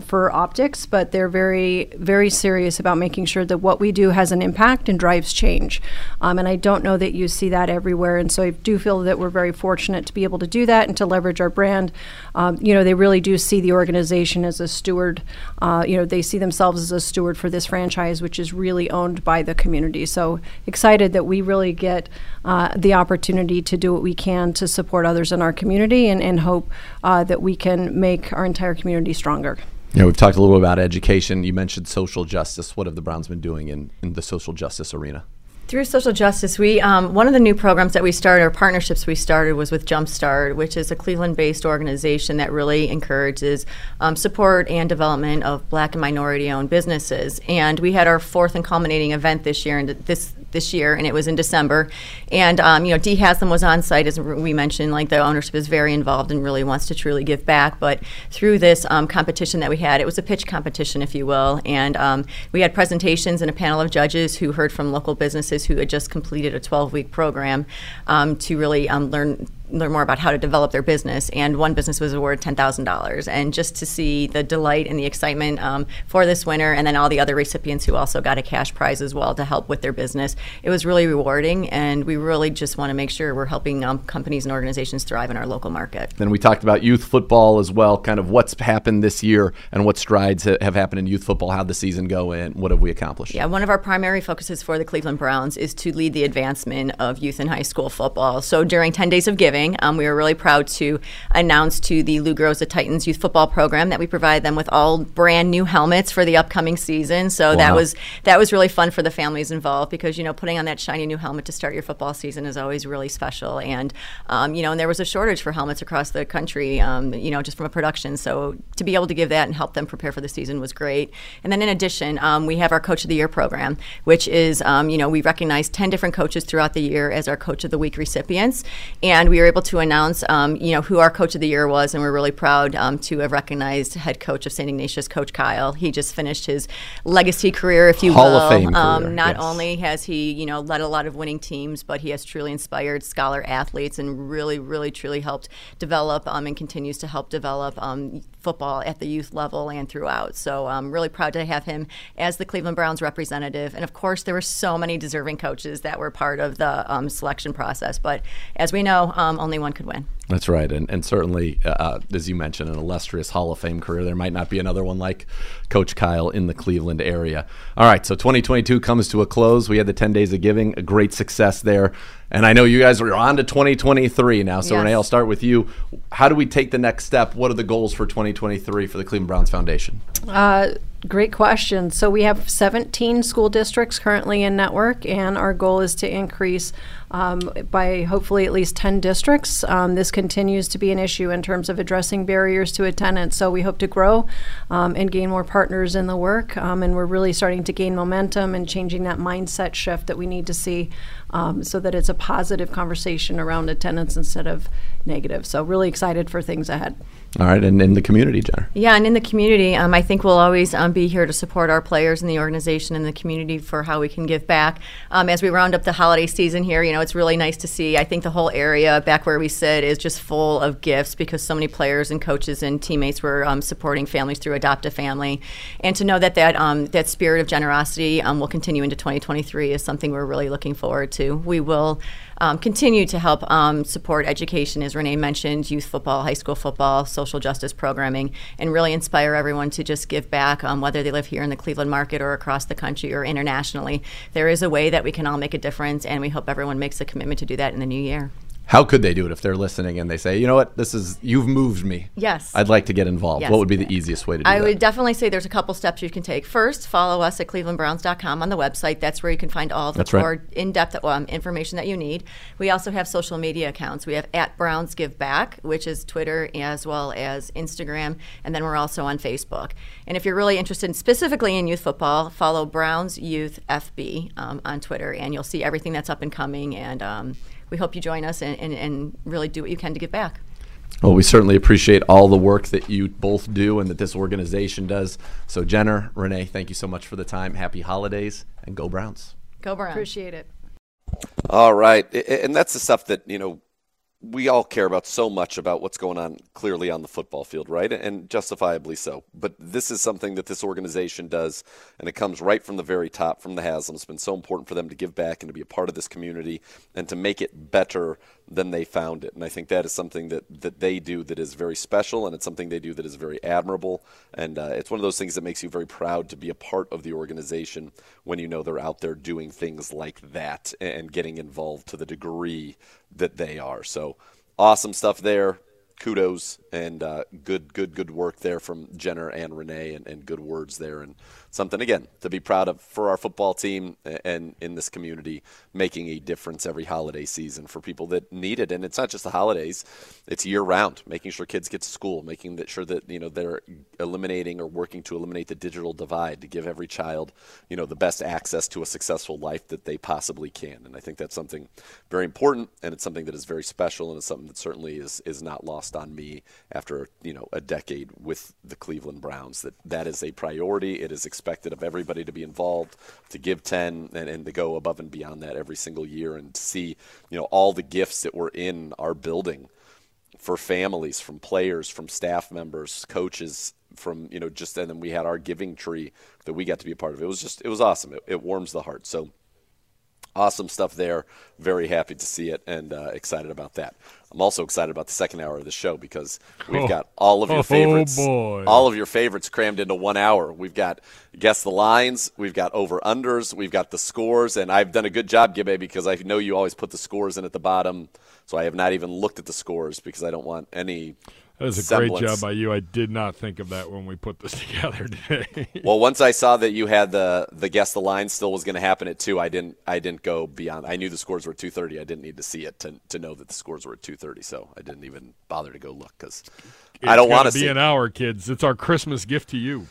for optics, but they're very, very serious about making sure that what we do has an impact and drives change. And I don't know that you see that everywhere. And so I do feel that we're very fortunate to be able to do that and to leverage our brand. You know, they really do see the organization as a steward. You know, they see themselves as a steward for this franchise, which is really owned by the community. So excited that we really get the opportunity to do what we can to support others in our community and hope that we can make our entire community stronger. Yeah, we've talked a little bit about education. You mentioned social justice. What have the Browns been doing in the social justice arena? Through social justice, we one of the new programs that we started, or partnerships we started, was with Jumpstart, which is a Cleveland-based organization that really encourages support and development of Black and minority-owned businesses. And we had our fourth and culminating event this year, and it was in December. And you know, Dee Haslem was on site, as we mentioned. Like, the ownership is very involved and really wants to truly give back. But through this competition that we had, it was a pitch competition, if you will, and we had presentations and a panel of judges who heard from local businesses who had just completed a 12-week program to really learn more about how to develop their business. And one business was awarded $10,000. And just to see the delight and the excitement for this winner, and then all the other recipients who also got a cash prize as well to help with their business, it was really rewarding. And we really just want to make sure we're helping companies and organizations thrive in our local market. Then we talked about youth football as well, kind of what's happened this year and what strides have happened in youth football. How'd the season go and what have we accomplished? Yeah, one of our primary focuses for the Cleveland Browns is to lead the advancement of youth and high school football. So during 10 days of giving, we were really proud to announce to the Lou Groza Titans youth football program that we provided them with all brand new helmets for the upcoming season. So wow. That was really fun for the families involved, because, you know, putting on that shiny new helmet to start your football season is always really special. And, you know, and there was a shortage for helmets across the country, you know, just from a production. So to be able to give that and help them prepare for the season was great. And then in addition, we have our Coach of the Year program, which is, you know, we recognize 10 different coaches throughout the year as our Coach of the Week recipients. And we were able to announce, you know, who our Coach of the Year was, and we're really proud to have recognized head coach of St. Ignatius, Coach Kyle. He just finished his legacy career, if you will. Hall of Fame career, not only has he, you know, led a lot of winning teams, but he has truly inspired scholar athletes and really, really, truly helped develop and continues to help develop football at the youth level and throughout. So I'm really proud to have him as the Cleveland Browns representative. And, of course, there were so many deserving coaches that were part of the selection process. But as we know, only one could win. That's right. And certainly, as you mentioned, an illustrious Hall of Fame career. There might not be another one like Coach Kyle in the Cleveland area. All right, so 2022 comes to a close. We had the 10 Days of Giving, a great success there. And I know you guys are on to 2023 now. So, yes. Renee, I'll start with you. How do we take the next step? What are the goals for 2023 for the Cleveland Browns Foundation? Great question. So we have 17 school districts currently in network, and our goal is to increase by hopefully at least 10 districts. This continues to be an issue in terms of addressing barriers to attendance. So we hope to grow and gain more partners in the work. And we're really starting to gain momentum and changing that mindset shift that we need to see so that it's a positive conversation around attendance instead of negative. So really excited for things ahead. All right, and in the community, Jenner. Yeah, and in the community, I think we'll always be here to support our players and the organization and the community for how we can give back. As we round up the holiday season here, you know, it's really nice to see. I think the whole area back where we sit is just full of gifts, because so many players and coaches and teammates were supporting families through Adopt a Family. And to know that spirit of generosity will continue into 2023 is something we're really looking forward to. We will continue to help support education, as Renee mentioned, youth football, high school football, social social justice programming and really inspire everyone to just give back, whether they live here in the Cleveland market or across the country or internationally. There is a way that we can all make a difference, and we hope everyone makes a commitment to do that in the new year. How could they do it if they're listening and they say, you know what, this is, you've moved me. Yes. I'd like to get involved. Yes. What would be the easiest way to do that? I would definitely say there's a couple steps you can take. First, follow us at clevelandbrowns.com on the website. That's where you can find all of the more in-depth information that you need. We also have social media accounts. We have @BrownsGiveBack, which is Twitter as well as Instagram, and then we're also on Facebook. And if you're really interested specifically in youth football, follow Browns Youth FB on Twitter, and you'll see everything that's up and coming, and we hope you join us and really do what you can to give back. Well, we certainly appreciate all the work that you both do and that this organization does. So Jenner, Renee, thank you so much for the time. Happy holidays, and go Browns. Go Browns. Appreciate it. All right. And that's the stuff that, you know, we all care about so much about what's going on clearly on the football field, right? And justifiably so. But this is something that this organization does, and it comes right from the very top, from the Haslams. It's been so important for them to give back and to be a part of this community and to make it better than they found it. And I think that is something that they do that is very special, and it's something they do that is very admirable. And it's one of those things that makes you very proud to be a part of the organization when you know they're out there doing things like that and getting involved to the degree that they are. So awesome stuff there. Kudos and good work there from Jenner and Renee, and good words there, and something, again, to be proud of for our football team and in this community, making a difference every holiday season for people that need it. And it's not just the holidays, it's year-round, making sure kids get to school, making sure that, you know, they're eliminating or working to eliminate the digital divide to give every child, you know, the best access to a successful life that they possibly can. And I think that's something very important, and it's something that is very special, and it's something that certainly is not lost on me after, you know, a decade with the Cleveland Browns, that is a priority. It is expected of everybody to be involved, to give 10 and to go above and beyond that every single year, and to see, you know, all the gifts that were in our building for families, from players, from staff members, coaches, from, you know, just, and then we had our giving tree that we got to be a part of. It was awesome. It warms the heart. So awesome stuff there. Very happy to see it, and excited about that. I'm also excited about the second hour of the show, because we've got all of your favorites, crammed into 1 hour. We've got guess the lines, we've got over unders, we've got the scores, and I've done a good job, Gibbe, because I know you always put the scores in at the bottom, so I have not even looked at the scores because I don't want any. That was a great job by you. I did not think of that when we put this together today. Well, once I saw that you had the guess the line still was going to happen at 2, I didn't go beyond. I knew the scores were at 2:30. I didn't need to see it to know that the scores were at 2:30, so I didn't even bother to go look, because I don't want to see an hour, kids. It's our Christmas gift to you.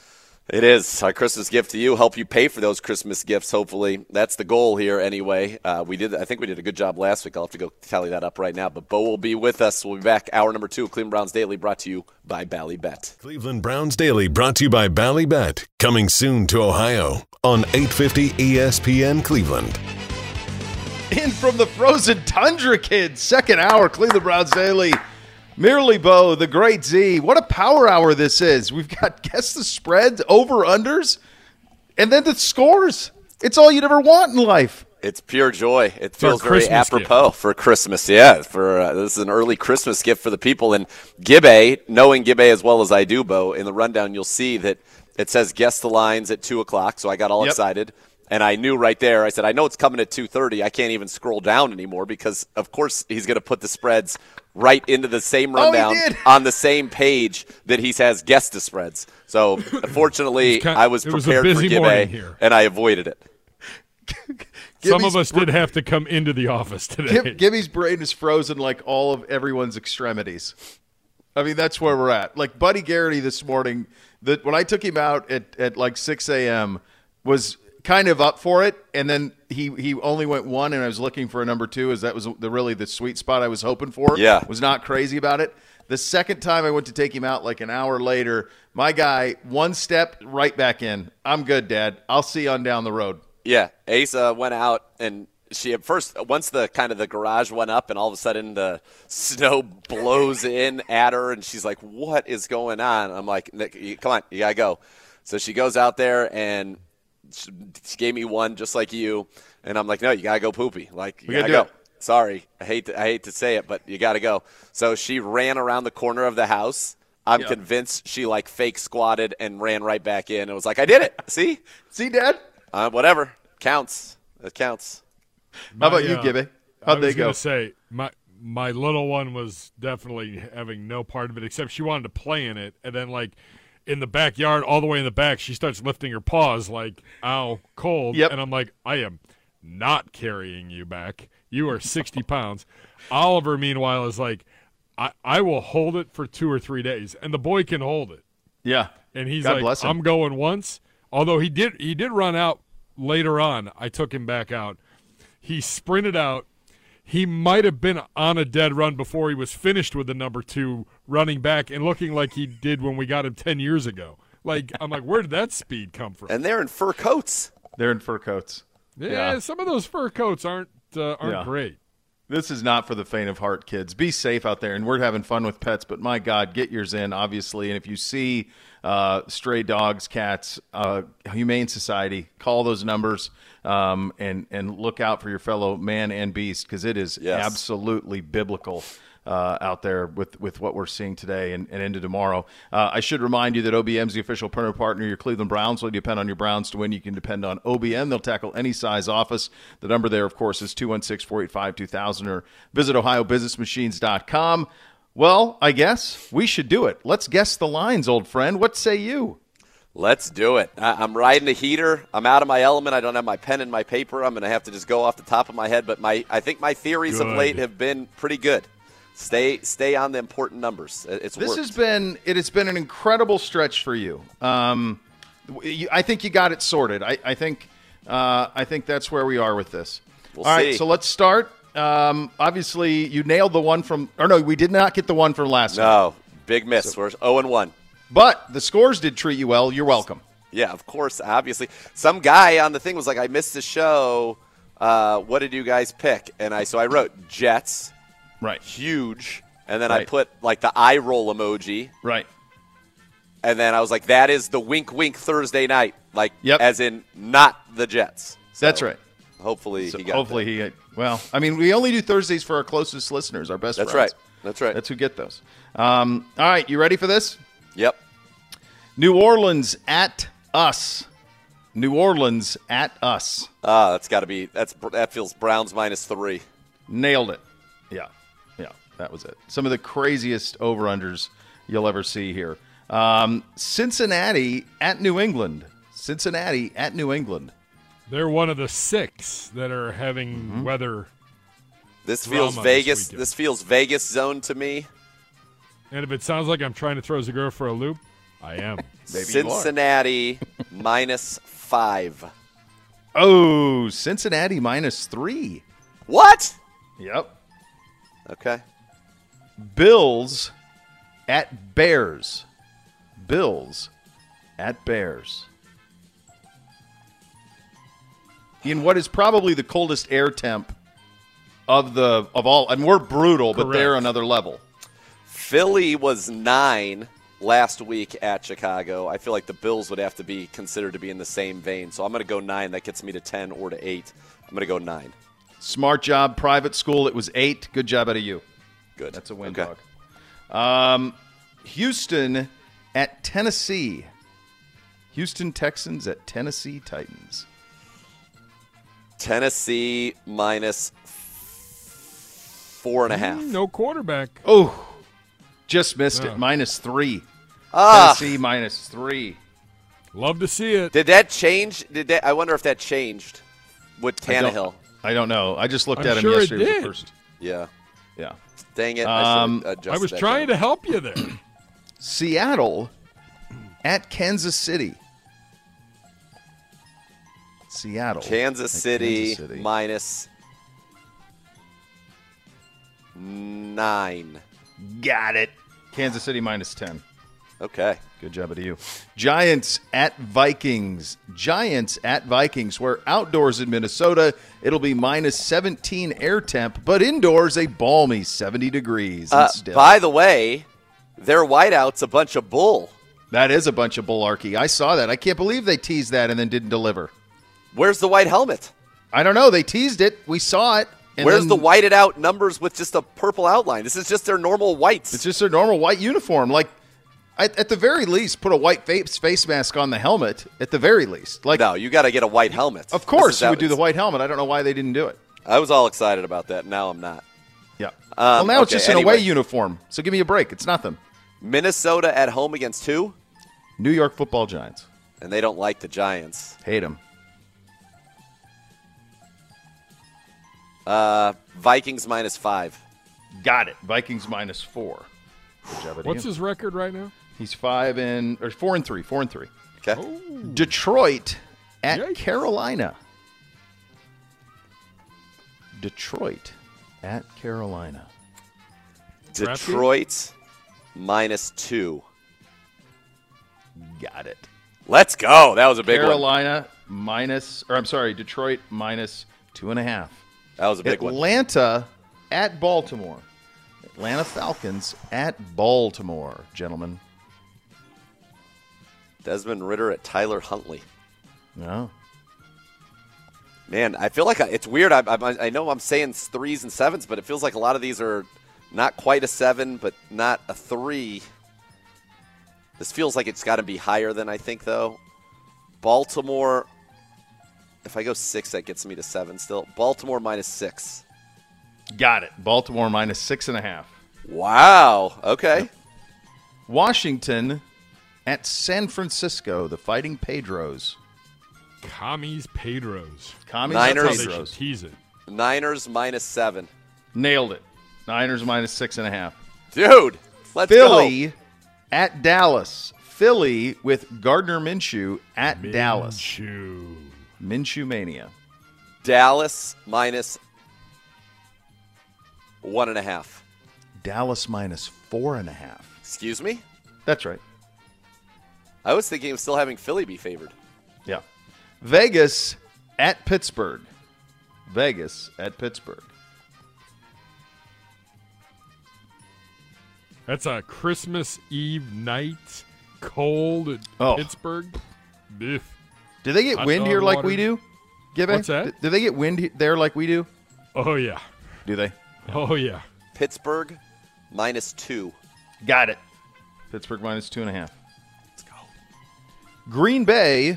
It is our Christmas gift to you. Help you pay for those Christmas gifts, hopefully. That's the goal here anyway. I think we did a good job last week. I'll have to go tally that up right now. But Bo will be with us. We'll be back. Hour number 2 of Cleveland Browns Daily, brought to you by Ballybet. Cleveland Browns Daily, brought to you by Ballybet. Coming soon to Ohio on 850 ESPN Cleveland. In from the frozen tundra, kids. Second hour, Cleveland Browns Daily. Merely Bo, the great Z. What a power hour this is. We've got guess the spreads, over-unders, and then the scores. It's all you'd ever want in life. It's pure joy. It feels very apropos for Christmas. Yeah, this is an early Christmas gift for the people. And Gibbe, knowing Gibbe as well as I do, Bo, in the rundown you'll see that it says guess the lines at 2 o'clock, so I got all excited. And I knew right there, I said, I know it's coming at 2:30. I can't even scroll down anymore because, of course, he's going to put the spreads right into the same rundown on the same page that he has guessed the spreads. So, fortunately, I was prepared for Gibbe, and I avoided it. Some of us did have to come into the office today. Gibby's brain is frozen like all of everyone's extremities. I mean, that's where we're at. Like Buddy Garrity this morning, when I took him out at like 6 a.m., was kind of up for it, and then he only went 1, and I was looking for a number 2, as that was really the sweet spot I was hoping for. Yeah. Was not crazy about it. The second time I went to take him out, like an hour later, my guy, one step right back in. I'm good, Dad. I'll see you on down the road. Yeah. Asa went out, and she at first, once the kind of the garage went up, and all of a sudden the snow blows in at her, and she's like, what is going on? I'm like, Nick, come on, you got to go. So she goes out there, and she gave me one just like you, and I'm like, no, you gotta go poopy. Like, you gotta go. Sorry, I hate to say it, but you gotta go. So she ran around the corner of the house, I'm convinced she like fake squatted and ran right back in. It was like, I did it. See? See, Dad? Whatever. Counts. It counts. How about you, Gibby? How'd they go? I was going to say, my little one was definitely having no part of it, except she wanted to play in it. And then, like, in the backyard, all the way in the back, she starts lifting her paws like, ow, cold. Yep. And I'm like, I am not carrying you back. You are 60 pounds. Oliver, meanwhile, is like, I will hold it for 2 or 3 days, and the boy can hold it. Yeah, and he's God like, I'm going once. Although he did run out later on. I took him back out. He sprinted out. He might have been on a dead run before he was finished with the number 2 running back and looking like he did when we got him 10 years ago. Like, I'm like, where did that speed come from? And they're in fur coats. Yeah, some of those fur coats aren't great. This is not for the faint of heart, kids. Be safe out there, and we're having fun with pets, but my God, get yours in, obviously. And if you see stray dogs, cats, Humane Society, call those numbers and look out for your fellow man and beast, because it is absolutely biblical out there with what we're seeing today and into tomorrow. I should remind you that OBM's the official printer partner of your Cleveland Browns. Will you depend on your Browns to win? You can depend on OBM. They'll tackle any size office. The number there, of course, is 216-485-2000 or visit ohiobusinessmachines.com. Well, I guess we should do it. Let's guess the lines, old friend. What say you? Let's do it. I'm riding a heater. I'm out of my element. I don't have my pen and my paper. I'm going to have to just go off the top of my head, but I think my theories of late have been pretty good. Stay on the important numbers. It has been an incredible stretch for you. I think you got it sorted. I think that's where we are with this. We'll see. All right, so let's start. Obviously, you nailed the one from. Or no, we did not get the one from last week. No, big miss. So, we're 0-1. But the scores did treat you well. You're welcome. Yeah, of course. Obviously, some guy on the thing was like, "I missed the show. What did you guys pick?" And I wrote Jets. Right. Huge. And then I put, like, the eye roll emoji. Right. And then I was like, that is the wink, wink Thursday night. Like, as in not the Jets. So that's right. Hopefully he got, I mean, we only do Thursdays for our closest listeners, our best friends. That's right. That's who get those. All right. You ready for this? Yep. New Orleans at us. That feels Browns -3. Nailed it. Yeah. That was it. Some of the craziest over-unders you'll ever see here. Cincinnati at New England. They're one of the 6 that are having weather. This feels Vegas zone to me. And if it sounds like I'm trying to throw Zagura for a loop, I am. Cincinnati -5. Oh, Cincinnati -3. What? Yep. Okay. Bills at Bears. In what is probably the coldest air temp of all, and we're brutal, but they're another level. Philly was 9 last week at Chicago. I feel like the Bills would have to be considered to be in the same vein, so I'm going to go 9. That gets me to 10 or to 8. I'm going to go 9. Smart job, private school. It was 8. Good job out of you. Good. That's a win, dog. Houston at Tennessee. Houston Texans at Tennessee Titans. Tennessee -4.5. No quarterback. Oh, just missed it. -3. Tennessee -3. Love to see it. Did that change? I wonder if that changed with Tannehill. I don't know. I just looked at him yesterday. It did. First. Yeah. Yeah. Dang it. I was trying to help you there. Seattle at Kansas City. Kansas City -9. Got it. Kansas City -10. Okay. Good job out of you. Giants at Vikings. Where outdoors in Minnesota, it'll be -17 air temp, but indoors a balmy 70 degrees. By the way, their whiteout's a bunch of bull. That is a bunch of bullarchy. I saw that. I can't believe they teased that and then didn't deliver. Where's the white helmet? I don't know. They teased it. We saw it. And where's the whited out numbers with just a purple outline? This is just their normal whites. It's just their normal white uniform. Like, At the very least, put a white face mask on the helmet. At the very least, like no, you got to get a white helmet. Of course, we would do the white helmet. I don't know why they didn't do it. I was all excited about that. Now I'm not. Yeah. Well, now okay, it's just an away uniform. So give me a break. It's nothing. Minnesota at home against who? New York Football Giants. And they don't like the Giants. Hate them. Vikings -5. Got it. Vikings -4. What's his record right now? He's 4-3. 4-3. Okay. Oh. Detroit at Carolina. Detroit at Carolina. Detroit -2. Got it. Let's go. That was a big one. Carolina Detroit -2.5. That was a big one. Atlanta at Baltimore. Atlanta Falcons at Baltimore, gentlemen. Desmond Ridder at Tyler Huntley. No. Man, I feel like it's weird. I know I'm saying 3s and 7s, but it feels like a lot of these are not quite a 7, but not a 3. This feels like it's got to be higher than I think, though. Baltimore, if I go 6, that gets me to 7 still. Baltimore -6. Got it. Baltimore -6.5. Wow. Okay. Yep. Washington at San Francisco, the Fighting Pedros. Commies Niners. Pedros. Tease it. Niners -7. Nailed it. Niners -6.5. Dude, let's go. At Dallas. Philly with Gardner Minshew at Dallas. Minshew Mania. Dallas -1.5. Dallas -4.5. Excuse me? That's right. I was thinking of still having Philly be favored. Yeah. Vegas at Pittsburgh. That's a Christmas Eve night, cold at Pittsburgh. Biff. Do they get wind here like we do? What's that? Do they get wind there like we do? Oh, yeah. Do they? Oh, yeah. Pittsburgh -2. Got it. Pittsburgh -2.5. Let's go. Green Bay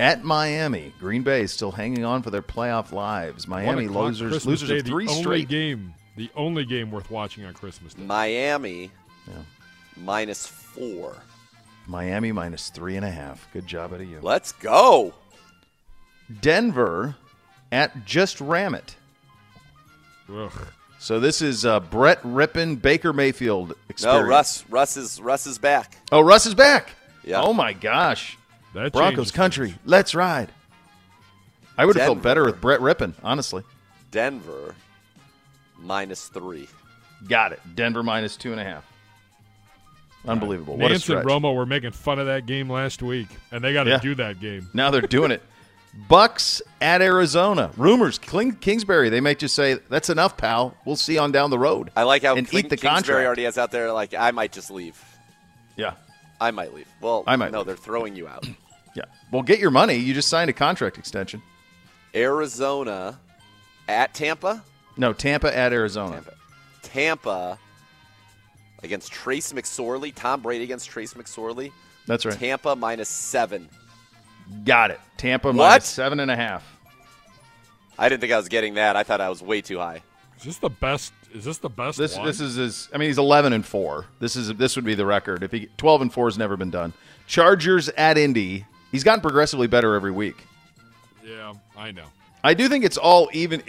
at Miami. Green Bay is still hanging on for their playoff lives. Miami losers of 3 straight. The only game worth watching on Christmas Day. Miami -4. Miami -3.5. Good job out of you. Let's go. Denver at Just Ram It. Ugh. So this is Brett Rippin, Baker Mayfield experience. No, Russ is back. Oh, Russ is back. Yeah. Oh my gosh. That Broncos country. Things. Let's ride. I would have felt better with Brett Rippin, honestly. Denver -3. Got it. Denver -2.5. Unbelievable. What Nance and Romo were making fun of that game last week, and they got to do that game. Now they're doing it. Bucks at Arizona. Rumors. Kingsbury. They might just say, that's enough, pal. We'll see on down the road. I like how Kingsbury already has out there, like, I might just leave. Yeah. I might leave. Well, no, they're throwing you out. Yeah. Well, get your money. You just signed a contract extension. Arizona at Tampa? No, Tampa at Arizona. Tampa against Trace McSorley. Tom Brady against Trace McSorley. That's right. Tampa -7. Got it. Tampa -7.5. I didn't think I was getting that. I thought I was way too high. Is this the best? Is this the best? This is his. I mean, he's 11-4. This would be the record. If he 12-4 has never been done. Chargers at Indy. He's gotten progressively better every week. Yeah, I know. I do think it's all even.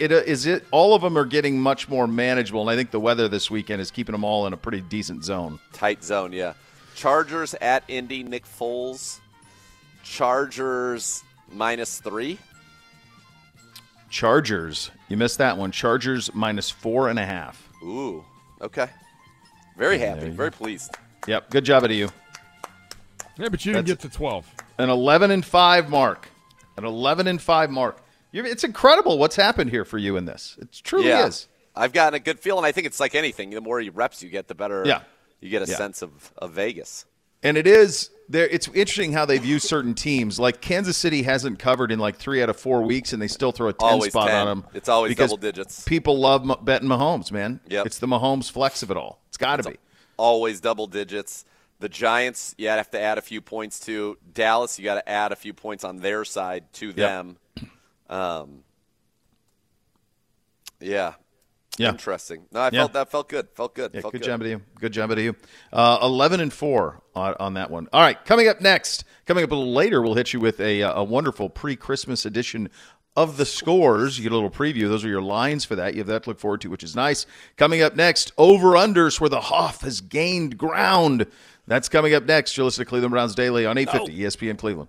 All of them are getting much more manageable, and I think the weather this weekend is keeping them all in a pretty decent zone. Tight zone, yeah. Chargers at Indy. Nick Foles. Chargers -3. Chargers. You missed that one. Chargers -4.5. Ooh. Okay. Very happy. Very pleased. Yep. Good job out of you. Yeah, but you didn't get to 12. An 11-5 mark. An 11-5 mark. It's incredible what's happened here for you in this. It truly is. I've gotten a good feel, and I think it's like anything. The more reps you get, the better you get a sense of Vegas. And it is there. It's interesting how they view certain teams. Like Kansas City hasn't covered in like 3 out of 4 weeks, and they still throw a 10 always spot 10. On them. It's always double digits. People love betting Mahomes, man. Yep. It's the Mahomes flex of it all. It's got to be always double digits. The Giants, you have to add a few points to. Dallas, you got to add a few points on their side to them. Yeah. Interesting. No, I felt that felt good. Felt good. Yeah, good job to you. 11-4 on that one. All right, coming up next, coming up a little later, we'll hit you with a wonderful pre-Christmas edition of the scores. You get a little preview. Those are your lines for that. You have that to look forward to, which is nice. Coming up next, over-unders where the Hoff has gained ground. That's coming up next. You're listening to Cleveland Browns Daily on 850 ESPN Cleveland.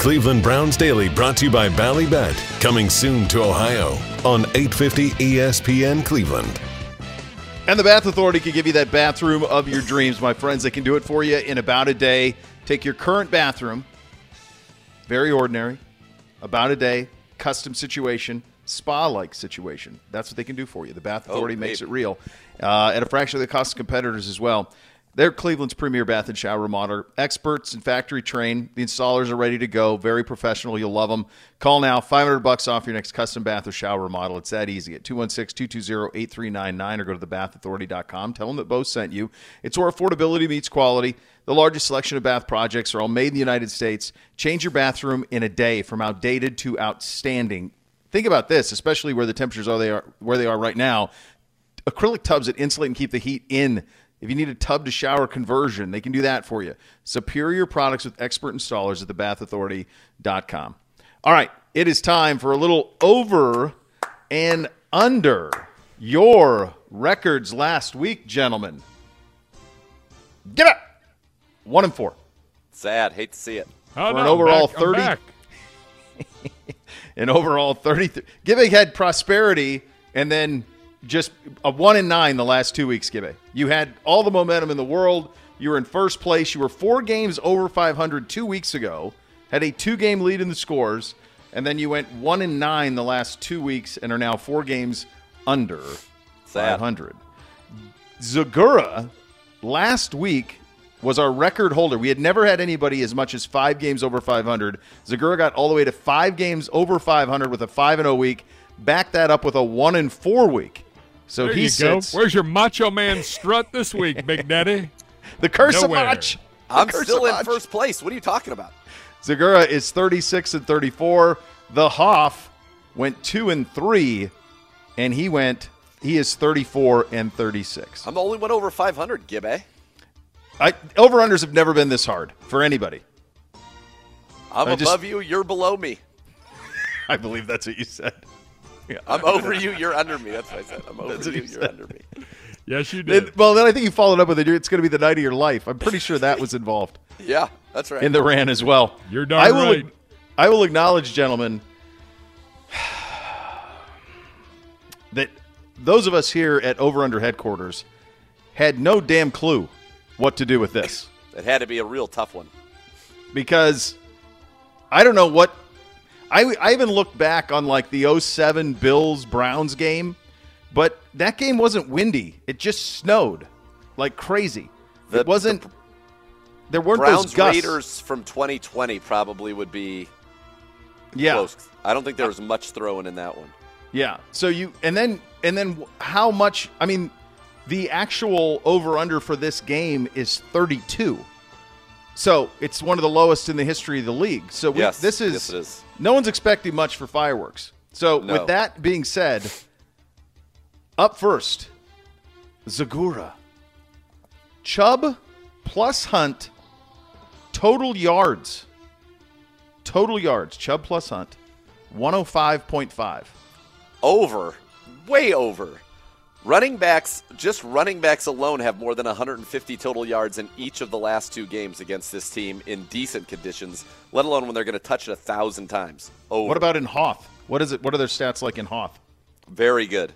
Cleveland Browns Daily brought to you by Ballybet, coming soon to Ohio on 850 ESPN Cleveland. And the Bath Authority can give you that bathroom of your dreams, my friends. They can do it for you in about a day. Take your current bathroom, very ordinary, about a day, custom situation, spa-like situation. That's what they can do for you. The Bath Authority makes it real at a fraction of the cost of competitors as well. They're Cleveland's premier bath and shower remodeler. Experts and factory trained. The installers are ready to go. Very professional. You'll love them. Call now. $500 off your next custom bath or shower remodel. It's that easy. At 216-220-8399 or go to thebathauthority.com. Tell them that Bo sent you. It's where affordability meets quality. The largest selection of bath projects are all made in the United States. Change your bathroom in a day from outdated to outstanding. Think about this, especially where the temperatures are where they are right now. Acrylic tubs that insulate and keep the heat in. If you need a tub-to-shower conversion, they can do that for you. Superior products with expert installers at thebathauthority.com. All right, it is time for a little over and under your records last week, gentlemen. Get up! 1-4. Sad. Hate to see it. Oh, for an overall 30. An overall 33. Gibby had prosperity and then just a 1-9 the last 2 weeks, Gibby. You had all the momentum in the world. You were in first place. You were 4 games over 500 2 weeks ago, had a 2-game lead in the scores, and then you went 1-9 the last 2 weeks and are now 4 games under 500. Zagura last week was our record holder. We had never had anybody as much as 5 games over 500. Zagura got all the way to 5 games over 500 with a 5-0 week. Backed that up with a 1-4 week. So there he sits. Where's your Macho Man strut this week, Big Daddy? The curse Nowhere. Of Mach. I'm still in first place. What are you talking about? Zagura is 36-34. The Hoff went 2-3, and he is 34-36. I'm the only one over 500, Gibby. Over-unders have never been this hard for anybody. I'm above you. You're below me. I believe that's what you said. I'm over you, you're under me. That's what I said. I'm over you, you're under me. Yes, you did. Then I think you followed up with it. It's going to be the night of your life. I'm pretty sure that was involved. Yeah, that's right. In the rant as well. You're darn right. I will acknowledge, gentlemen, that those of us here at Over Under Headquarters had no damn clue what to do with this. It had to be a real tough one. Because I don't know what I even looked back on like the 2007 Bills-Browns game, but that game wasn't windy. It just snowed like crazy. There weren't those gusts. Browns Raiders from 2020 probably would be close. I don't think there was much throwing in that one. Yeah. So then how much? I mean, the actual over/under for this game is 32. So it's one of the lowest in the history of the league. So this is no one's expecting much for fireworks. With that being said, up first, Zagura. Chubb plus Hunt, total yards. Chubb plus Hunt, 105.5. Over. Way over. Running backs, just running backs alone, have more than 150 total yards in each of the last two games against this team in decent conditions, let alone when they're going to touch it 1,000 times. Over. What about in Hoth? What is it? What are their stats like in Hoth? Very good.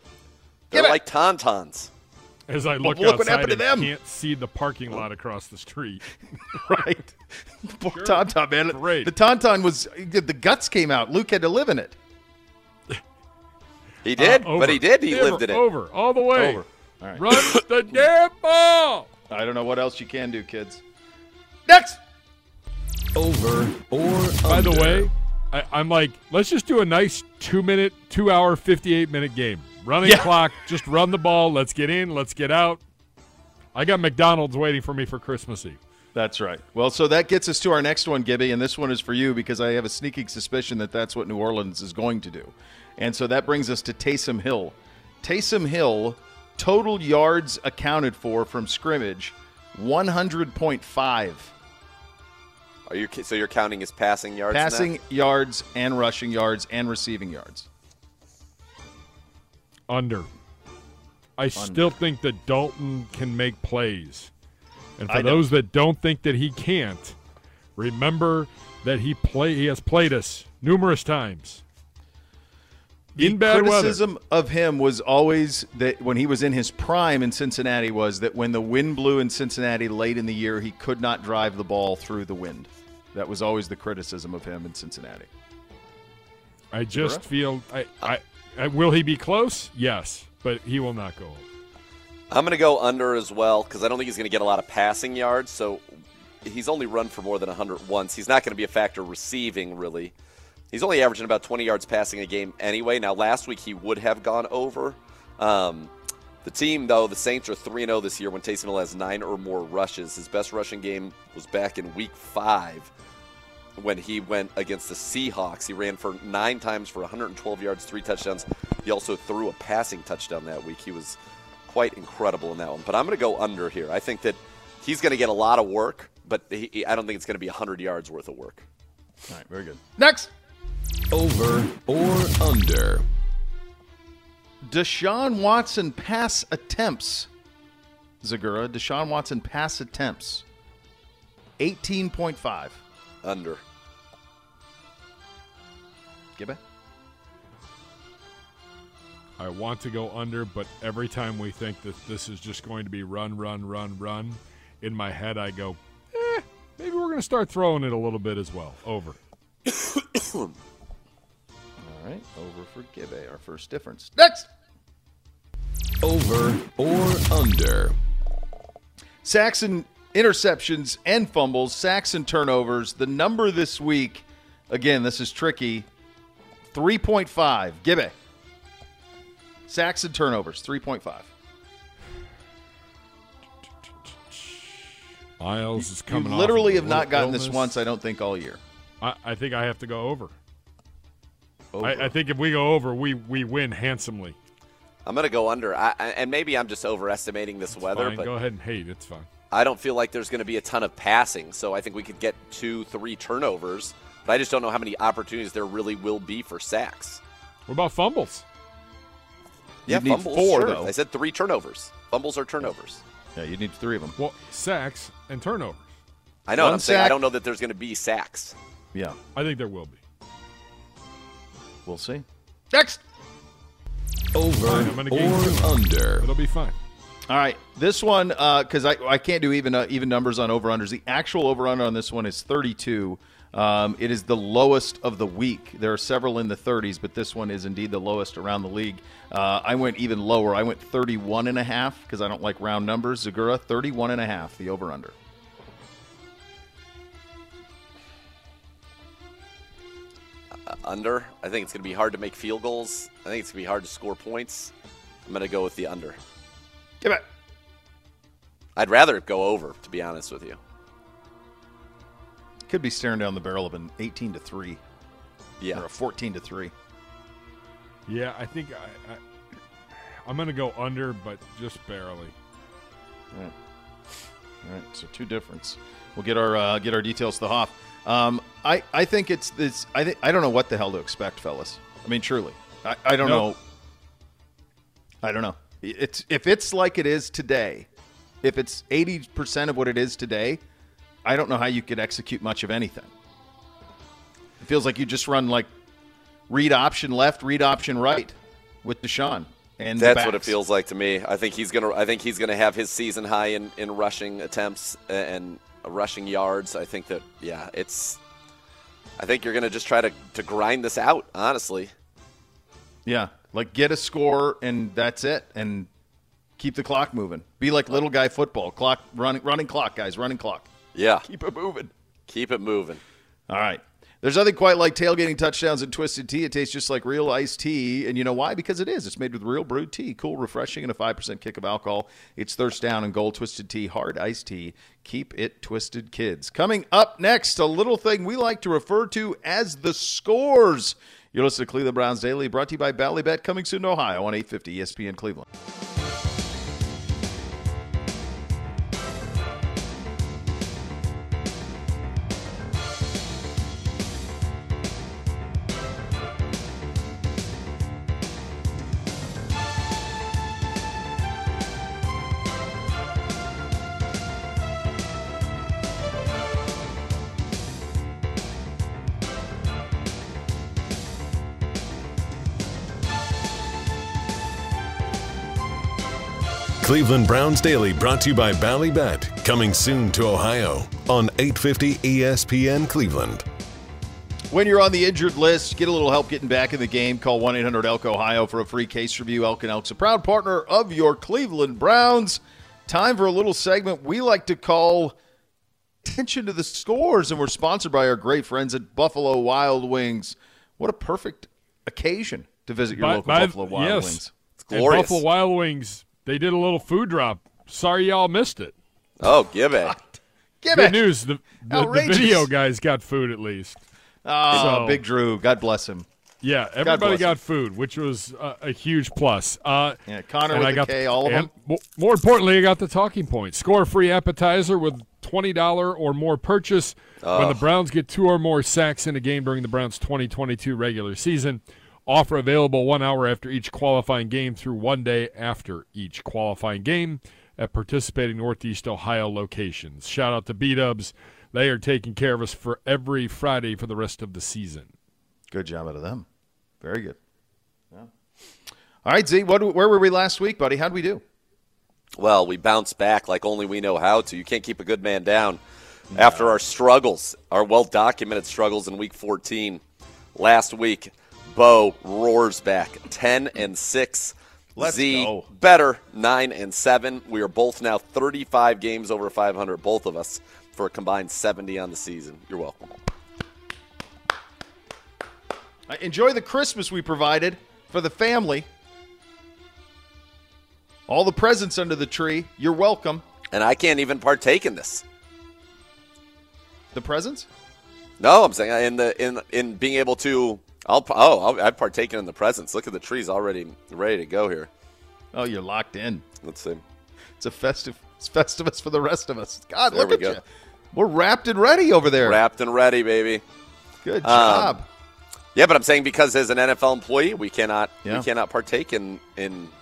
They're like Tauntauns. As I look outside, I can't see the parking lot across the street. Right. Poor sure. Tauntaun, man. Great. The Tauntaun was – the guts came out. Luke had to live in it. He did, but he did. He lived in it. Over. All the way. Over. All right. Run the damn ball. I don't know what else you can do, kids. Next. Over or under. By the way, I'm like, let's just do a nice 2-hour, 58-minute game. Running clock, just run the ball. Let's get in. Let's get out. I got McDonald's waiting for me for Christmas Eve. That's right. Well, so that gets us to our next one, Gibby, and this one is for you because I have a sneaking suspicion that that's what New Orleans is going to do. And so that brings us to Taysom Hill. Taysom Hill, total yards accounted for from scrimmage, 100.5. So you're counting his passing yards? Passing yards and rushing yards and receiving yards. Under. I still think that Dalton can make plays. And for those that don't think that he can't, remember that he has played us numerous times. The criticism of him was always that when he was in his prime in Cincinnati was that when the wind blew in Cincinnati late in the year, he could not drive the ball through the wind. That was always the criticism of him in Cincinnati. I just feel will he be close? Yes, but he will not go over. I'm going to go under as well because I don't think he's going to get a lot of passing yards. So he's only run for more than 100 once. He's not going to be a factor receiving, really. He's only averaging about 20 yards passing a game anyway. Now, last week he would have gone over. The team, though, the Saints are 3-0 this year when Taysom Hill has 9 or more rushes. His best rushing game was back in Week 5 when he went against the Seahawks. He ran for 9 times for 112 yards, 3 touchdowns. He also threw a passing touchdown that week. He was quite incredible in that one. But I'm going to go under here. I think that he's going to get a lot of work, but I don't think it's going to be 100 yards worth of work. All right, very good. Next. Over or under. Deshaun Watson pass attempts. Zagura, Deshaun Watson pass attempts. 18.5. Under. Gibby? I want to go under, but every time we think that this is just going to be run, in my head I go, maybe we're going to start throwing it a little bit as well. Over. All right, over for Gibbe, our first difference. Next! Over or under. Sacks and interceptions and fumbles, sacks and turnovers. The number this week, again, this is tricky, 3.5. Gibbe. Sacks and turnovers, 3.5. Miles is coming off. You literally have not gotten this once, I don't think, all year. I think I have to go over. I think if we go over, we win handsomely. I'm going to go under. And maybe I'm just overestimating this weather. But go ahead and hate. It's fine. I don't feel like there's going to be a ton of passing, so I think we could get 2-3 turnovers. But I just don't know how many opportunities there really will be for sacks. What about fumbles? Yeah, you'd fumbles. 4, sure. Though. I said 3 turnovers. Fumbles are turnovers. Yeah, you need 3 of them. Well, sacks and turnovers. I know what I'm saying. I don't know that there's going to be sacks. Yeah. I think there will be. We'll see. Next. Over or under. It'll be fine. All right. This one, because I can't do even numbers on over-unders. The actual over-under on this one is 32. It is the lowest of the week. There are several in the 30s, but this one is indeed the lowest around the league. I went even lower. I went 31.5 because I don't like round numbers. Zagura, 31.5, the over-under. Under. I think it's going to be hard to make field goals. I think it's going to be hard to score points. I'm going to go with the under. Give it. I'd rather go over, to be honest with you. Could be staring down the barrel of an 18-3. Yeah. Or a 14-3. Yeah, I think I'm going to go under, but just barely. All right. All right. So 2 difference. We'll get our details to the Hoff. I think it's this. I don't know what the hell to expect, fellas. I mean, truly, I don't know. I don't know. If it's like it is today, if it's 80% of what it is today, I don't know how you could execute much of anything. It feels like you just run like read option left, read option right with Deshaun. And that's what it feels like to me. I think he's gonna have his season high in rushing attempts and rushing yards. I think that I think you're gonna just try to grind this out, honestly. Yeah, like get a score and that's it, and keep the clock moving. Be like little guy football, running clock, guys, running clock. Yeah, keep it moving. Keep it moving. All right. There's nothing quite like tailgating touchdowns and Twisted Tea. It tastes just like real iced tea. And you know why? Because it is. It's made with real brewed tea. Cool, refreshing, and a 5% kick of alcohol. It's thirst down and goal. Twisted Tea, hard iced tea. Keep it twisted, kids. Coming up next, a little thing we like to refer to as the scores. You're listening to Cleveland Browns Daily, brought to you by Ballybet. Coming soon to Ohio on 850 ESPN Cleveland. Cleveland Browns Daily, brought to you by Ballybet. Coming soon to Ohio on 850 ESPN Cleveland. When you're on the injured list, get a little help getting back in the game. Call 1-800-ELK-OHIO for a free case review. Elk and Elk's a proud partner of your Cleveland Browns. Time for a little segment we like to call Attention to the Scores, and we're sponsored by our great friends at Buffalo Wild Wings. What a perfect occasion to visit your local Buffalo Wild Wings. It's glorious. Buffalo Wild Wings. They did a little food drop. Sorry y'all missed it. Oh, give it. Give it. Good news. The video guys got food at least. Oh, so, Big Drew. God bless him. Yeah, everybody got food, which was a huge plus. Yeah, Connor with a K, all of them. More importantly, I got the talking point. Score-free appetizer with $20 or more purchase when the Browns get two or more sacks in a game during the Browns' 2022 regular season. Offer available 1 hour after each qualifying game through 1 day after each qualifying game at participating Northeast Ohio locations. Shout out to B-Dubs. They are taking care of us for every Friday for the rest of the season. Good job out of them. Very good. Yeah. All right, Z, where were we last week, buddy? How'd we do? Well, we bounced back like only we know how to. You can't keep a good man down. No. After our struggles, our well-documented struggles in Week 14 last week, Bo roars back 10-6. Let's Z go. Better 9-7. We are both now 35 games over 500, both of us, for a combined 70 on the season. You're welcome. Enjoy the Christmas we provided for the family. All the presents under the tree. You're welcome. And I can't even partake in this. The presents? No, I'm saying in being able to. I've partaken in the presents. Look at the trees already ready to go here. Oh, you're locked in. Let's see. It's Festivus for the rest of us. God, there look at you. We're wrapped and ready over there. Wrapped and ready, baby. Good job. Yeah, but I'm saying because as an NFL employee, we cannot partake in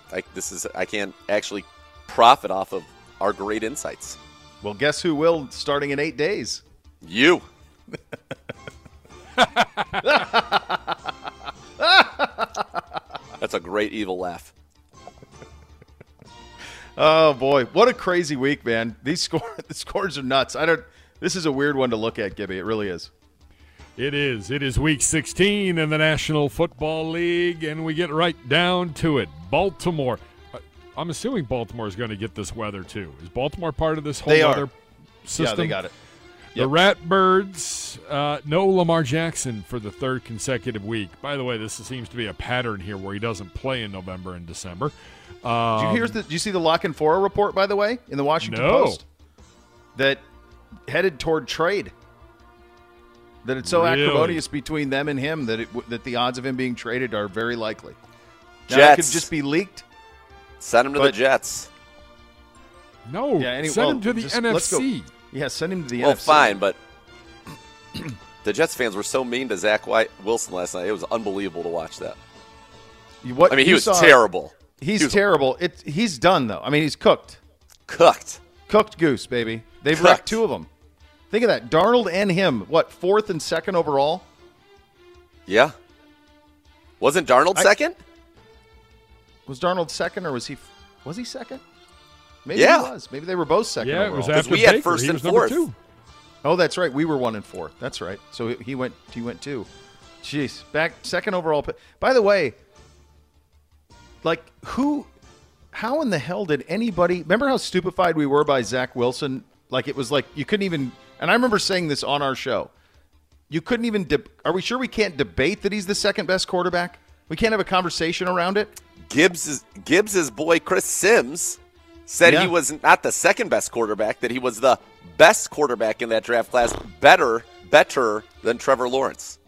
like this is I can't actually profit off of our great insights. Well, guess who will starting in 8 days? You. That's a great evil laugh. Oh boy, what a crazy week, man. The scores are nuts. This is a weird one to look at, Gibby. It really is. It is week 16 in the National Football League, and we get right down to it. Baltimore. I'm assuming Baltimore is going to get this weather too. Is Baltimore part of this whole weather system? Yeah, they got it. Yep. The Ratbirds, no Lamar Jackson for the third consecutive week. By the way, this seems to be a pattern here where he doesn't play in November and December. Did you see the Lock and Fora report, by the way, in the Washington Post? That headed toward trade. That it's so acrimonious between them and him that the odds of him being traded are very likely. Now, Jets. It could just be leaked. Send him to the Jets. No, send him to the NFC. Yeah, send him to the NFC. Well, fine, but the Jets fans were so mean to Zach Wilson last night. It was unbelievable to watch that. He was terrible. He's terrible. He's done, though. I mean, he's cooked. Cooked goose, baby. They've wrecked two of them. Think of that. Darnold and him, what, 4th and 2nd overall? Yeah. Wasn't Darnold second? Was Darnold second, or was he second? Maybe he was. Maybe they were both second overall. It was after Baker. Had 1st and 4th. Oh, that's right. We were 1 and 4. That's right. So he went 2. Jeez, back 2nd overall. By the way, like how in the hell did anybody remember how stupefied we were by Zach Wilson? Like it was like you couldn't even, and I remember saying this on our show. You couldn't even are we sure we can't debate that he's the 2nd best quarterback? We can't have a conversation around it. Gibbs's boy Chris Sims said he was not the 2nd best quarterback, that he was the best quarterback in that draft class, better than Trevor Lawrence.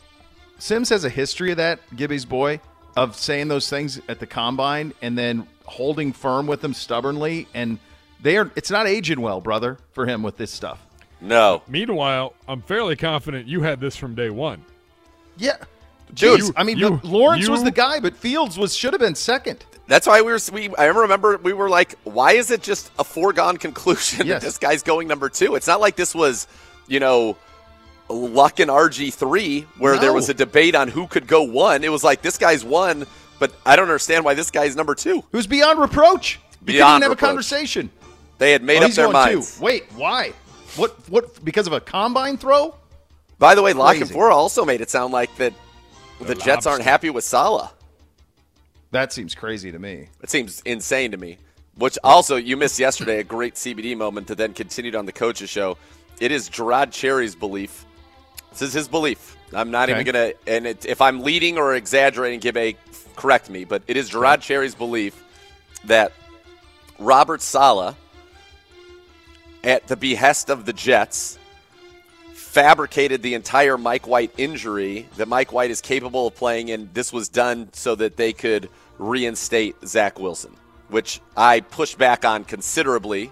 Sims has a history of that, Gibby's boy, of saying those things at the combine and then holding firm with them stubbornly, and it's not aging well, brother, for him with this stuff. No. Meanwhile, I'm fairly confident you had this from day one. Yeah. Dude, Lawrence was the guy, but Fields should have been 2nd. That's why I remember we were like, why is it just a foregone conclusion that this guy's going number 2? It's not like this was, luck in RG3 where there was a debate on who could go 1. It was like, this guy's 1, but I don't understand why this guy's number 2. Who's beyond reproach. Beyond reproach. Have a conversation. They had made up their minds. 2. Wait, why? What? Because of a combine throw? By the way, Lock and Four also made it sound like that the Jets aren't happy with Saleh. That seems crazy to me. It seems insane to me. Which also, you missed yesterday, a great CBD moment that then continued on the coach's show. It is Gerard Cherry's belief. This is his belief. I'm not even going to – and if I'm leading or exaggerating, Gibbe, correct me, but it is Gerard Cherry's belief that Robert Saleh, at the behest of the Jets, fabricated the entire Mike White injury that Mike White is capable of playing, and this was done so that they could reinstate Zach Wilson, which I pushed back on considerably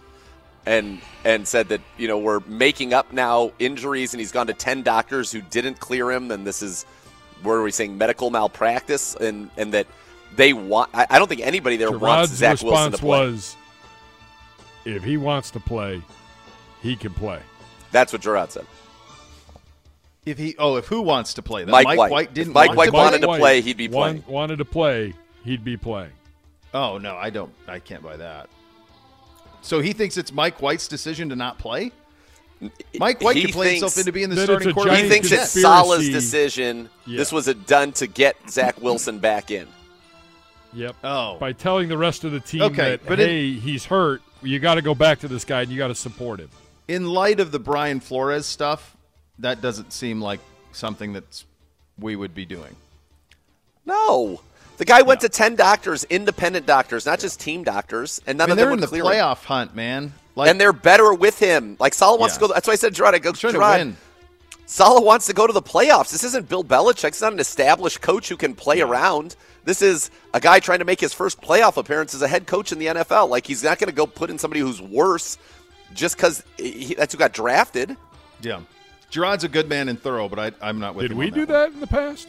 and said that, we're making up now injuries, and he's gone to 10 doctors who didn't clear him, and this is, what are we saying, medical malpractice, and that they want, I don't think anybody there wants Zach Wilson to play. Gerard's response was, if he wants to play, he can play. That's what Gerard said. If who wants to play? Then Mike White didn't. If Mike White wanted to play, he'd be playing. Wanted to play, he'd be playing. Oh no, I don't. I can't buy that. So he thinks it's Mike White's decision to not play. Mike White could play himself into being the starting quarterback. He thinks it's Saleh's decision. Yeah. This was done to get Zach Wilson back in. Yep. Oh, by telling the rest of the team that he's hurt. You got to go back to this guy and you got to support him. In light of the Brian Flores stuff, that doesn't seem like something that we would be doing. No. The guy went to 10 doctors, independent doctors, not just team doctors, and none of them would clear him. They're in the playoff hunt, man. And they're better with him. Like, Saleh wants to go. That's why I said, Gerard, win. Saleh wants to go to the playoffs. This isn't Bill Belichick. It's not an established coach who can play around. This is a guy trying to make his first playoff appearance as a head coach in the NFL. Like, he's not going to go put in somebody who's worse just because that's who got drafted. Yeah. Gerard's a good man and thorough, but I'm not with him. Did we do that in the past?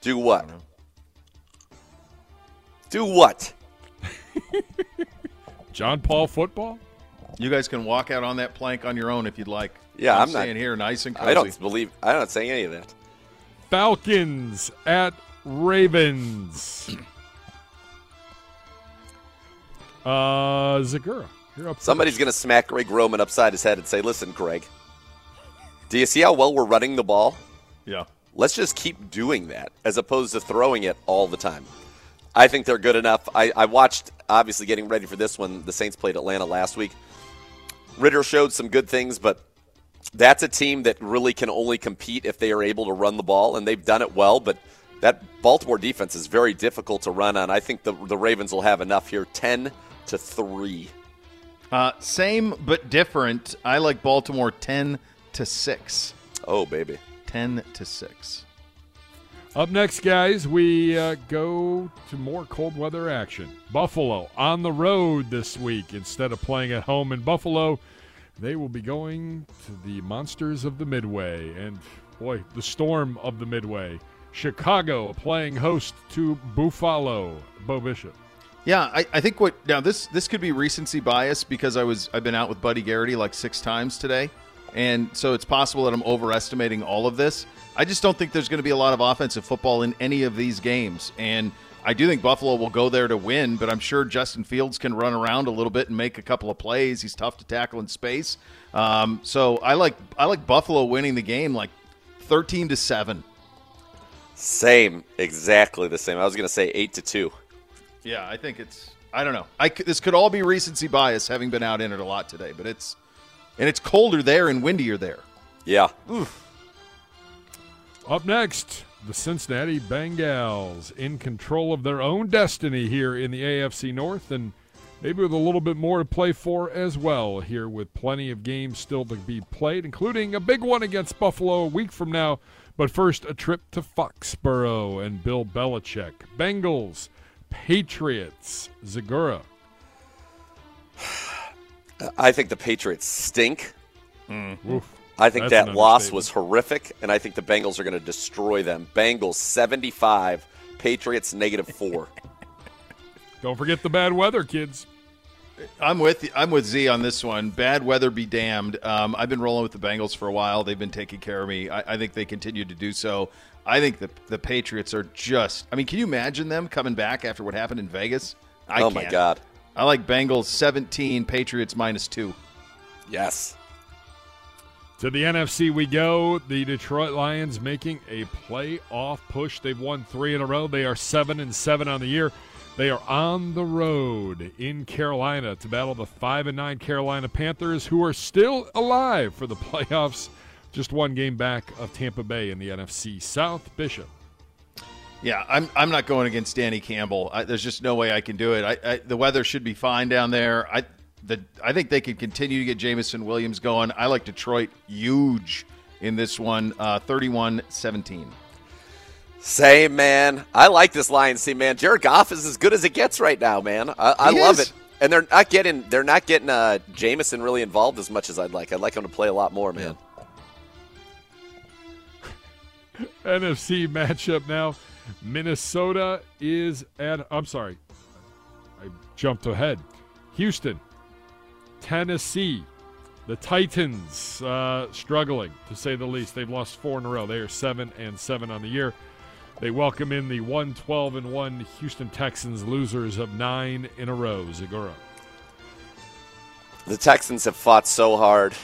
Do what? Do what? John Paul football? You guys can walk out on that plank on your own if you'd like. Yeah, I'm not staying here nice and cozy. I'm not saying any of that. Falcons at Ravens. Zagura, you're up. Somebody's going to smack Greg Roman upside his head and say, "Listen, Greg. Do you see how well we're running the ball? Yeah. Let's just keep doing that as opposed to throwing it all the time." I think they're good enough. I watched, obviously getting ready for this one, the Saints played Atlanta last week. Ridder showed some good things, but that's a team that really can only compete if they are able to run the ball, and they've done it well, but that Baltimore defense is very difficult to run on. I think the Ravens will have enough here, 10-3. Same but different. I like Baltimore 10-6. Oh, baby. 10-6. Up next, guys, we go to more cold weather action. Buffalo on the road this week. Instead of playing at home in Buffalo, they will be going to the Monsters of the Midway. And, boy, the Storm of the Midway Chicago playing host to Buffalo. Bo Bishop. Yeah, I think what now this could be recency bias because I've been out with Buddy Garrity like 6 times today, and so it's possible that I'm overestimating all of this. I just don't think there's going to be a lot of offensive football in any of these games, and I do think Buffalo will go there to win, but I'm sure Justin Fields can run around a little bit and make a couple of plays. He's tough to tackle in space, so I like Buffalo winning the game like 13-7. Same, exactly the same. I was going to say 8-2. Yeah, I think it's. I don't know. This could all be recency bias, having been out in it a lot today, but it's colder there and windier there. Yeah. Oof. Up next, the Cincinnati Bengals in control of their own destiny here in the AFC North, and maybe with a little bit more to play for as well here, with plenty of games still to be played, including a big one against Buffalo a week from now. But first, a trip to Foxborough and Bill Belichick. Bengals, Patriots. Zagura. I think the Patriots stink. Oof. I think that loss was horrific, and I think the Bengals are going to destroy them. Bengals 75, Patriots -4. Don't forget the bad weather, kids. I'm with Z on this one. Bad weather be damned. I've been rolling with the Bengals for a while. They've been taking care of me. I think they continue to do so. I think the Patriots are just – I mean, can you imagine them coming back after what happened in Vegas? Oh, my God. I like Bengals 17, Patriots -2. Yes. To the NFC we go. The Detroit Lions making a playoff push. They've won 3 in a row. They are 7-7 on the year. They are on the road in Carolina to battle the 5-9 Carolina Panthers, who are still alive for the playoffs, just 1 game back of Tampa Bay in the NFC South. Bishop. Yeah, I'm not going against Danny Campbell. There's just no way I can do it. The weather should be fine down there. I think they could continue to get Jamison Williams going. I like Detroit huge in this one, 31-17. Same, man. I like this Lions team, man. Jared Goff is as good as it gets right now, man. I love it. And they're not getting Jamison really involved as much as I'd like. I'd like him to play a lot more, man. NFC matchup now. Minnesota is at – I'm sorry. I jumped ahead. Houston, Tennessee, the Titans struggling, to say the least. They've lost 4 in a row. They are 7-7 on the year. They welcome in the 1-12-1 Houston Texans, losers of 9 in a row. Zagura. The Texans have fought so hard,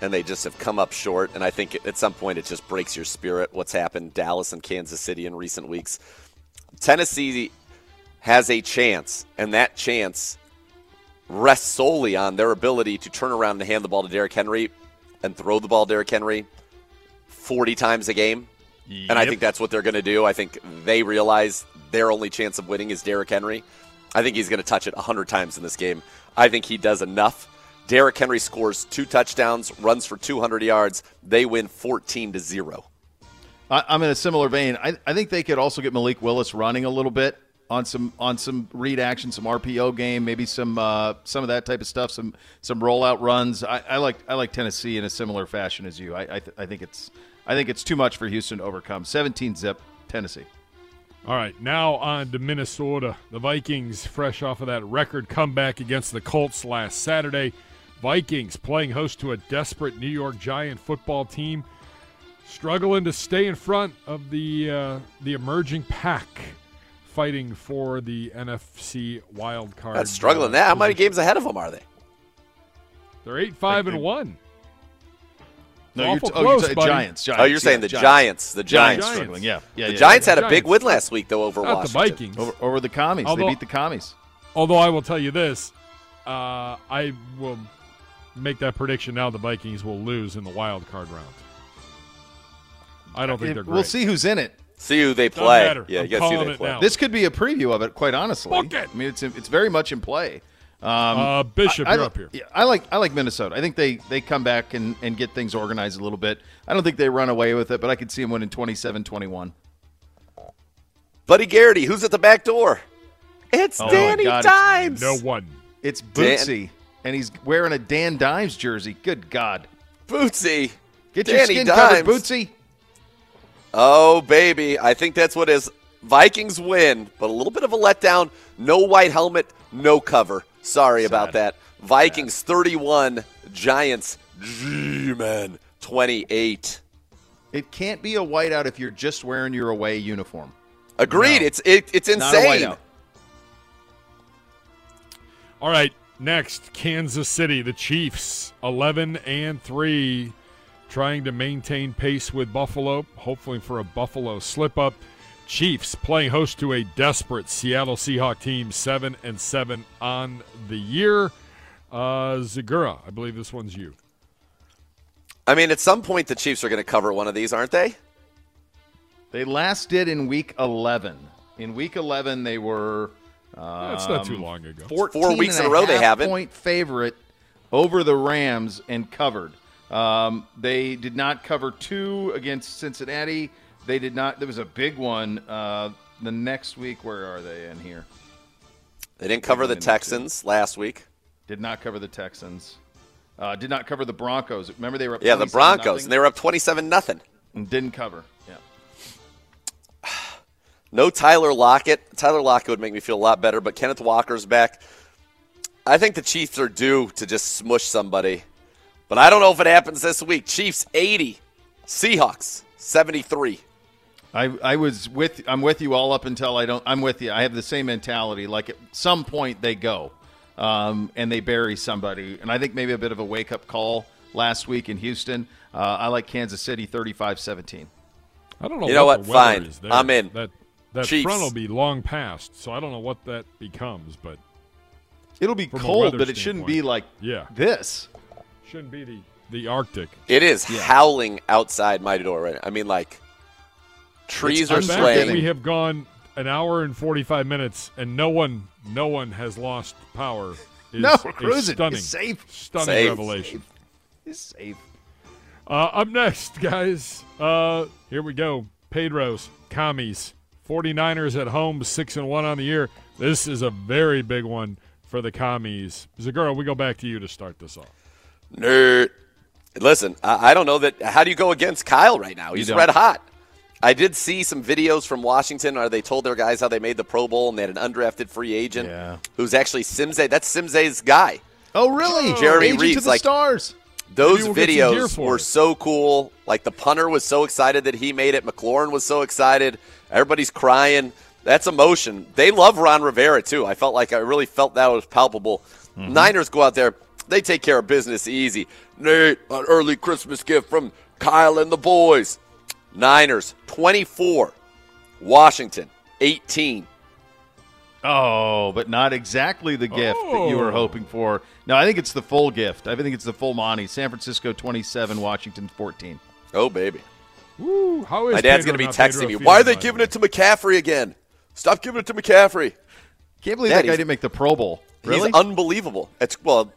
and they just have come up short. And I think at some point it just breaks your spirit what's happened Dallas and Kansas City in recent weeks. Tennessee has a chance, and that chance rests solely on their ability to turn around and hand the ball to Derrick Henry and throw the ball to Derrick Henry 40 times a game. Yep. And I think that's what they're going to do. I think they realize their only chance of winning is Derrick Henry. I think he's going to touch it 100 times in this game. I think he does enough. Derrick Henry scores 2 touchdowns, runs for 200 yards. They win 14-0. I'm in a similar vein. I think they could also get Malik Willis running a little bit on some read action, some RPO game, maybe some of that type of stuff, some rollout runs. I like Tennessee in a similar fashion as you. I think it's too much for Houston to overcome. 17-0 Tennessee. All right, now on to Minnesota. The Vikings, fresh off of that record comeback against the Colts last Saturday. Vikings playing host to a desperate New York Giant football team, struggling to stay in front of the emerging pack, fighting for the NFC wild card. That's struggling. That. How many games ahead of them are they? They're 8-5-1. No, you're close, Giants. Oh, you're saying the Giants. The Giants struggling. Yeah. The Giants had a big win last week, though, over Washington. The Vikings. Over the Commies. They beat the Commies. Although I will tell you this, I will make that prediction now. The Vikings will lose in the wild card round. I don't think they're great. We'll see who's in it. See who they play. Yeah, you got to see who they play. This could be a preview of it, quite honestly. I mean, it's very much in play. Bishop, you're up here. Yeah, I like Minnesota. I think they come back and get things organized a little bit. I don't think they run away with it, but I could see them winning 27-21. Buddy Garrity, who's at the back door? It's Danny Dimes. No one. It's Bootsy, and he's wearing a Dan Dimes jersey. Good God. Bootsy. Get your skin covered, Bootsy. Oh, baby. I think that's what it is. Vikings win, but a little bit of a letdown. No white helmet, no cover. Sorry about that. Vikings 31, Giants, G-Man, 28. It can't be a whiteout if you're just wearing your away uniform. Agreed. No. It's insane. Not a whiteout. All right, next, Kansas City, the Chiefs, 11-3, trying to maintain pace with Buffalo, hopefully for a Buffalo slip-up. Chiefs playing host to a desperate Seattle Seahawks team, 7-7 on the year. Zagura, I believe this one's you. I mean, at some point the Chiefs are going to cover one of these, aren't they? They last did in Week 11. In Week 11, they were it's not too long ago. 4 weeks in a row they haven't. Point favorite over the Rams and covered. They did not cover two against Cincinnati. They did not. There was a big one the next week. Where are they in here? They didn't cover the Texans last week. Did not cover the Texans. Did not cover the Broncos. Remember they were up. Yeah, the Broncos, and they were up 27-0. And didn't cover. Yeah. No Tyler Lockett. Tyler Lockett would make me feel a lot better, but Kenneth Walker's back. I think the Chiefs are due to just smush somebody, but I don't know if it happens this week. Chiefs 80, Seahawks 73. I'm with you all up until I don't. I'm with you. I have the same mentality. Like at some point they go, and they bury somebody. And I think maybe a bit of a wake up call last week in Houston. I like Kansas City 35-17. I don't know. You know what? Fine. I'm in. That front will be long past, so I don't know what that becomes, but it'll be cold, but it shouldn't be like this. Shouldn't be the Arctic. It is howling outside my door right now. I mean, like. Trees are swaying. We have gone an hour and 45 minutes, and no one has lost power. Cruising. Stunning, stunning revelation. He's safe. Up next, guys. Here we go. Pedro's Commies, 49ers at home, 6-1 on the year. This is a very big one for the Commies. Zagura, we go back to you to start this off. Nerd. Listen, I don't know that. How do you go against Kyle right now? He's red hot. I did see some videos from Washington where they told their guys how they made the Pro Bowl, and they had an undrafted free agent who's actually Simsay. That's Simsay's guy. Oh, really? Jeremy Reeves. To the stars. Those videos were so cool. Like, the punter was so excited that he made it. McLaurin was so excited. Everybody's crying. That's emotion. They love Ron Rivera, too. I really felt that was palpable. Mm-hmm. Niners go out there. They take care of business easy. Nate, an early Christmas gift from Kyle and the boys. Niners 24, Washington 18. Oh, but not exactly the gift that you were hoping for. No, I think it's the full gift. I think it's the full Monty. San Francisco 27, Washington 14. Oh, baby. Woo, how is my dad's going to be texting me. Why are they giving it to McCaffrey again? Stop giving it to McCaffrey. Can't believe that guy didn't make the Pro Bowl. Really? He's unbelievable. It's probably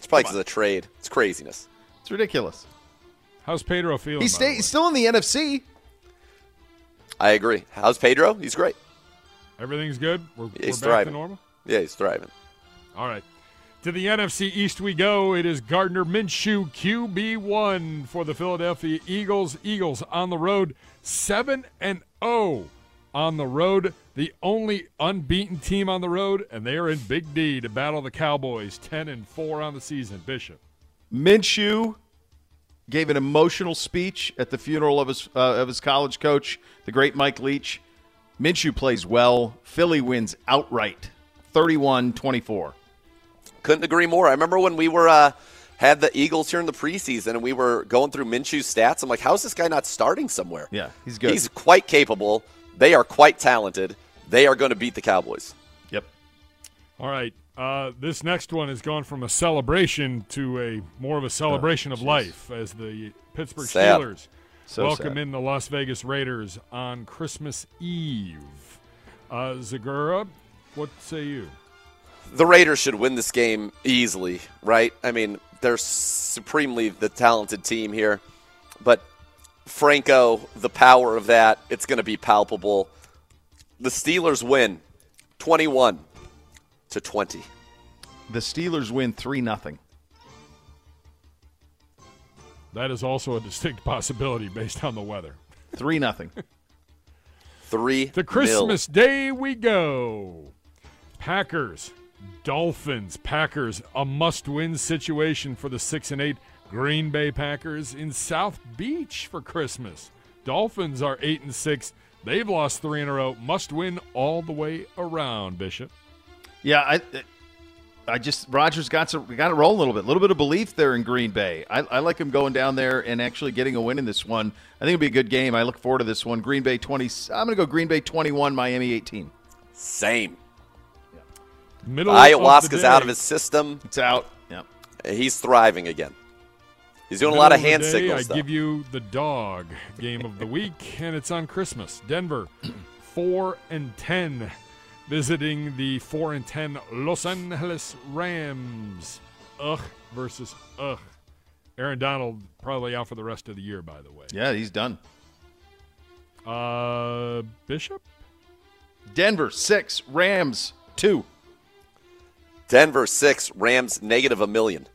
because of the trade. It's craziness. It's ridiculous. How's Pedro feeling? He's still in the NFC. I agree. How's Pedro? He's great. Everything's good? We're back thriving. To normal? Yeah, he's thriving. All right. To the NFC East we go. It is Gardner Minshew, QB1 for the Philadelphia Eagles. Eagles on the road, 7-0 on the road. The only unbeaten team on the road, and they are in Big D to battle the Cowboys, 10-4 on the season. Bishop. Minshew gave an emotional speech at the funeral of his college coach, the great Mike Leach. Minshew plays well. Philly wins outright, 31-24. Couldn't agree more. I remember when we were had the Eagles here in the preseason, and we were going through Minshew's stats. I'm like, how is this guy not starting somewhere? Yeah, he's good. He's quite capable. They are quite talented. They are going to beat the Cowboys. Yep. All right. This next one has gone from a celebration to more of a celebration of life as the Pittsburgh Steelers welcome in the Las Vegas Raiders on Christmas Eve. Zagura, what say you? The Raiders should win this game easily, right? I mean, they're supremely the talented team here. But Franco, the power of that, it's going to be palpable. The Steelers win 21-20. The Steelers win 3-0. That is also a distinct possibility based on the weather. 3-0. 3-0. To Christmas Day we go. Packers, Dolphins. Packers, a must-win situation for the 6-8 Green Bay Packers in South Beach for Christmas. Dolphins are 8-6. They've lost 3 in a row. Must win all the way around, Bishop. Yeah, I just Rodgers got to roll a little bit. A little bit of belief there in Green Bay. I like him going down there and actually getting a win in this one. I think it'll be a good game. I look forward to this one. Green Bay 20. I'm going to go Green Bay 21, Miami 18. Same. Yeah. Ayahuasca's out of his system. It's out. Yeah. He's thriving again. He's doing a lot of hand signals. I give you the dog game of the week, and it's on Christmas. Denver, 4-10, visiting the 4-10 Los Angeles Rams. Ugh versus ugh. Aaron Donald probably out for the rest of the year, by the way. Yeah, he's done. Bishop? Denver, 6, Rams, 2. Denver, 6, Rams, -1 million.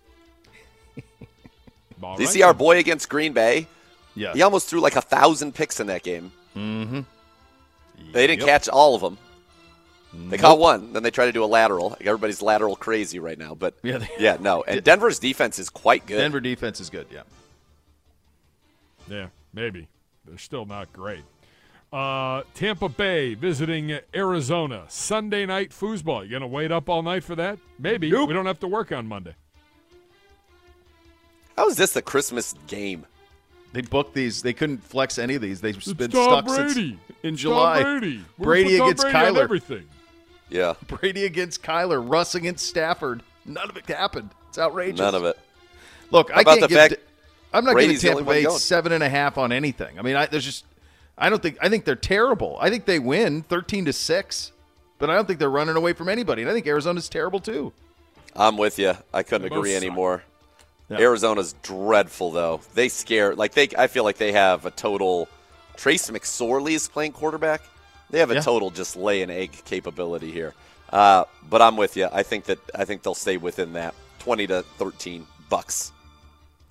All Did you see our boy against Green Bay? Yeah. He almost threw like 1,000 picks in that game. Mm-hmm. They didn't catch all of them. They caught one. Then they tried to do a lateral. Like everybody's lateral crazy right now. But, yeah, no. And Denver's defense is quite good. Denver defense is good, yeah. Yeah, maybe. They're still not great. Tampa Bay visiting Arizona. Sunday night foosball. You going to wait up all night for that? Maybe. Nope. We don't have to work on Monday. How is this the Christmas game? They booked these. They couldn't flex any of these. They've been stuck since in July. Brady against Kyler. Everything. Yeah. Brady against Kyler. Russ against Stafford. None of it happened. It's outrageous. None of it. Look, I can't give. I'm not giving Tampa Bay 7.5 on anything. I mean, there's just. I don't think. I think they're terrible. I think they win 13-6, but I don't think they're running away from anybody. And I think Arizona's terrible too. I'm with you. I couldn't agree anymore. No. Arizona's dreadful, though. They scare like they. I feel like they have a total. Trace McSorley's playing quarterback. They have a total just lay an egg capability here. But I'm with you. I think they'll stay within that 20-13 bucks.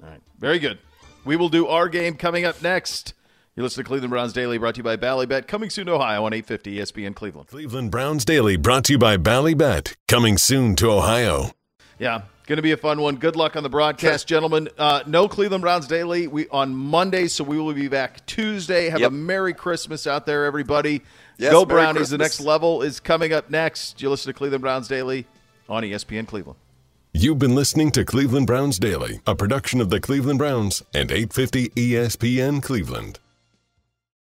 All right, very good. We will do our game coming up next. You listen to Cleveland Browns Daily, brought to you by Ballybet. Coming soon to Ohio on 850 ESPN Cleveland. Cleveland Browns Daily, brought to you by Ballybet. Coming soon to Ohio. Yeah. Going to be a fun one. Good luck on the broadcast, gentlemen. No Cleveland Browns Daily on Monday, so we will be back Tuesday. Have a Merry Christmas out there, everybody. Yes, Go Brownies. Christmas. The next level is coming up next. You listen to Cleveland Browns Daily on ESPN Cleveland. You've been listening to Cleveland Browns Daily, a production of the Cleveland Browns and 850 ESPN Cleveland.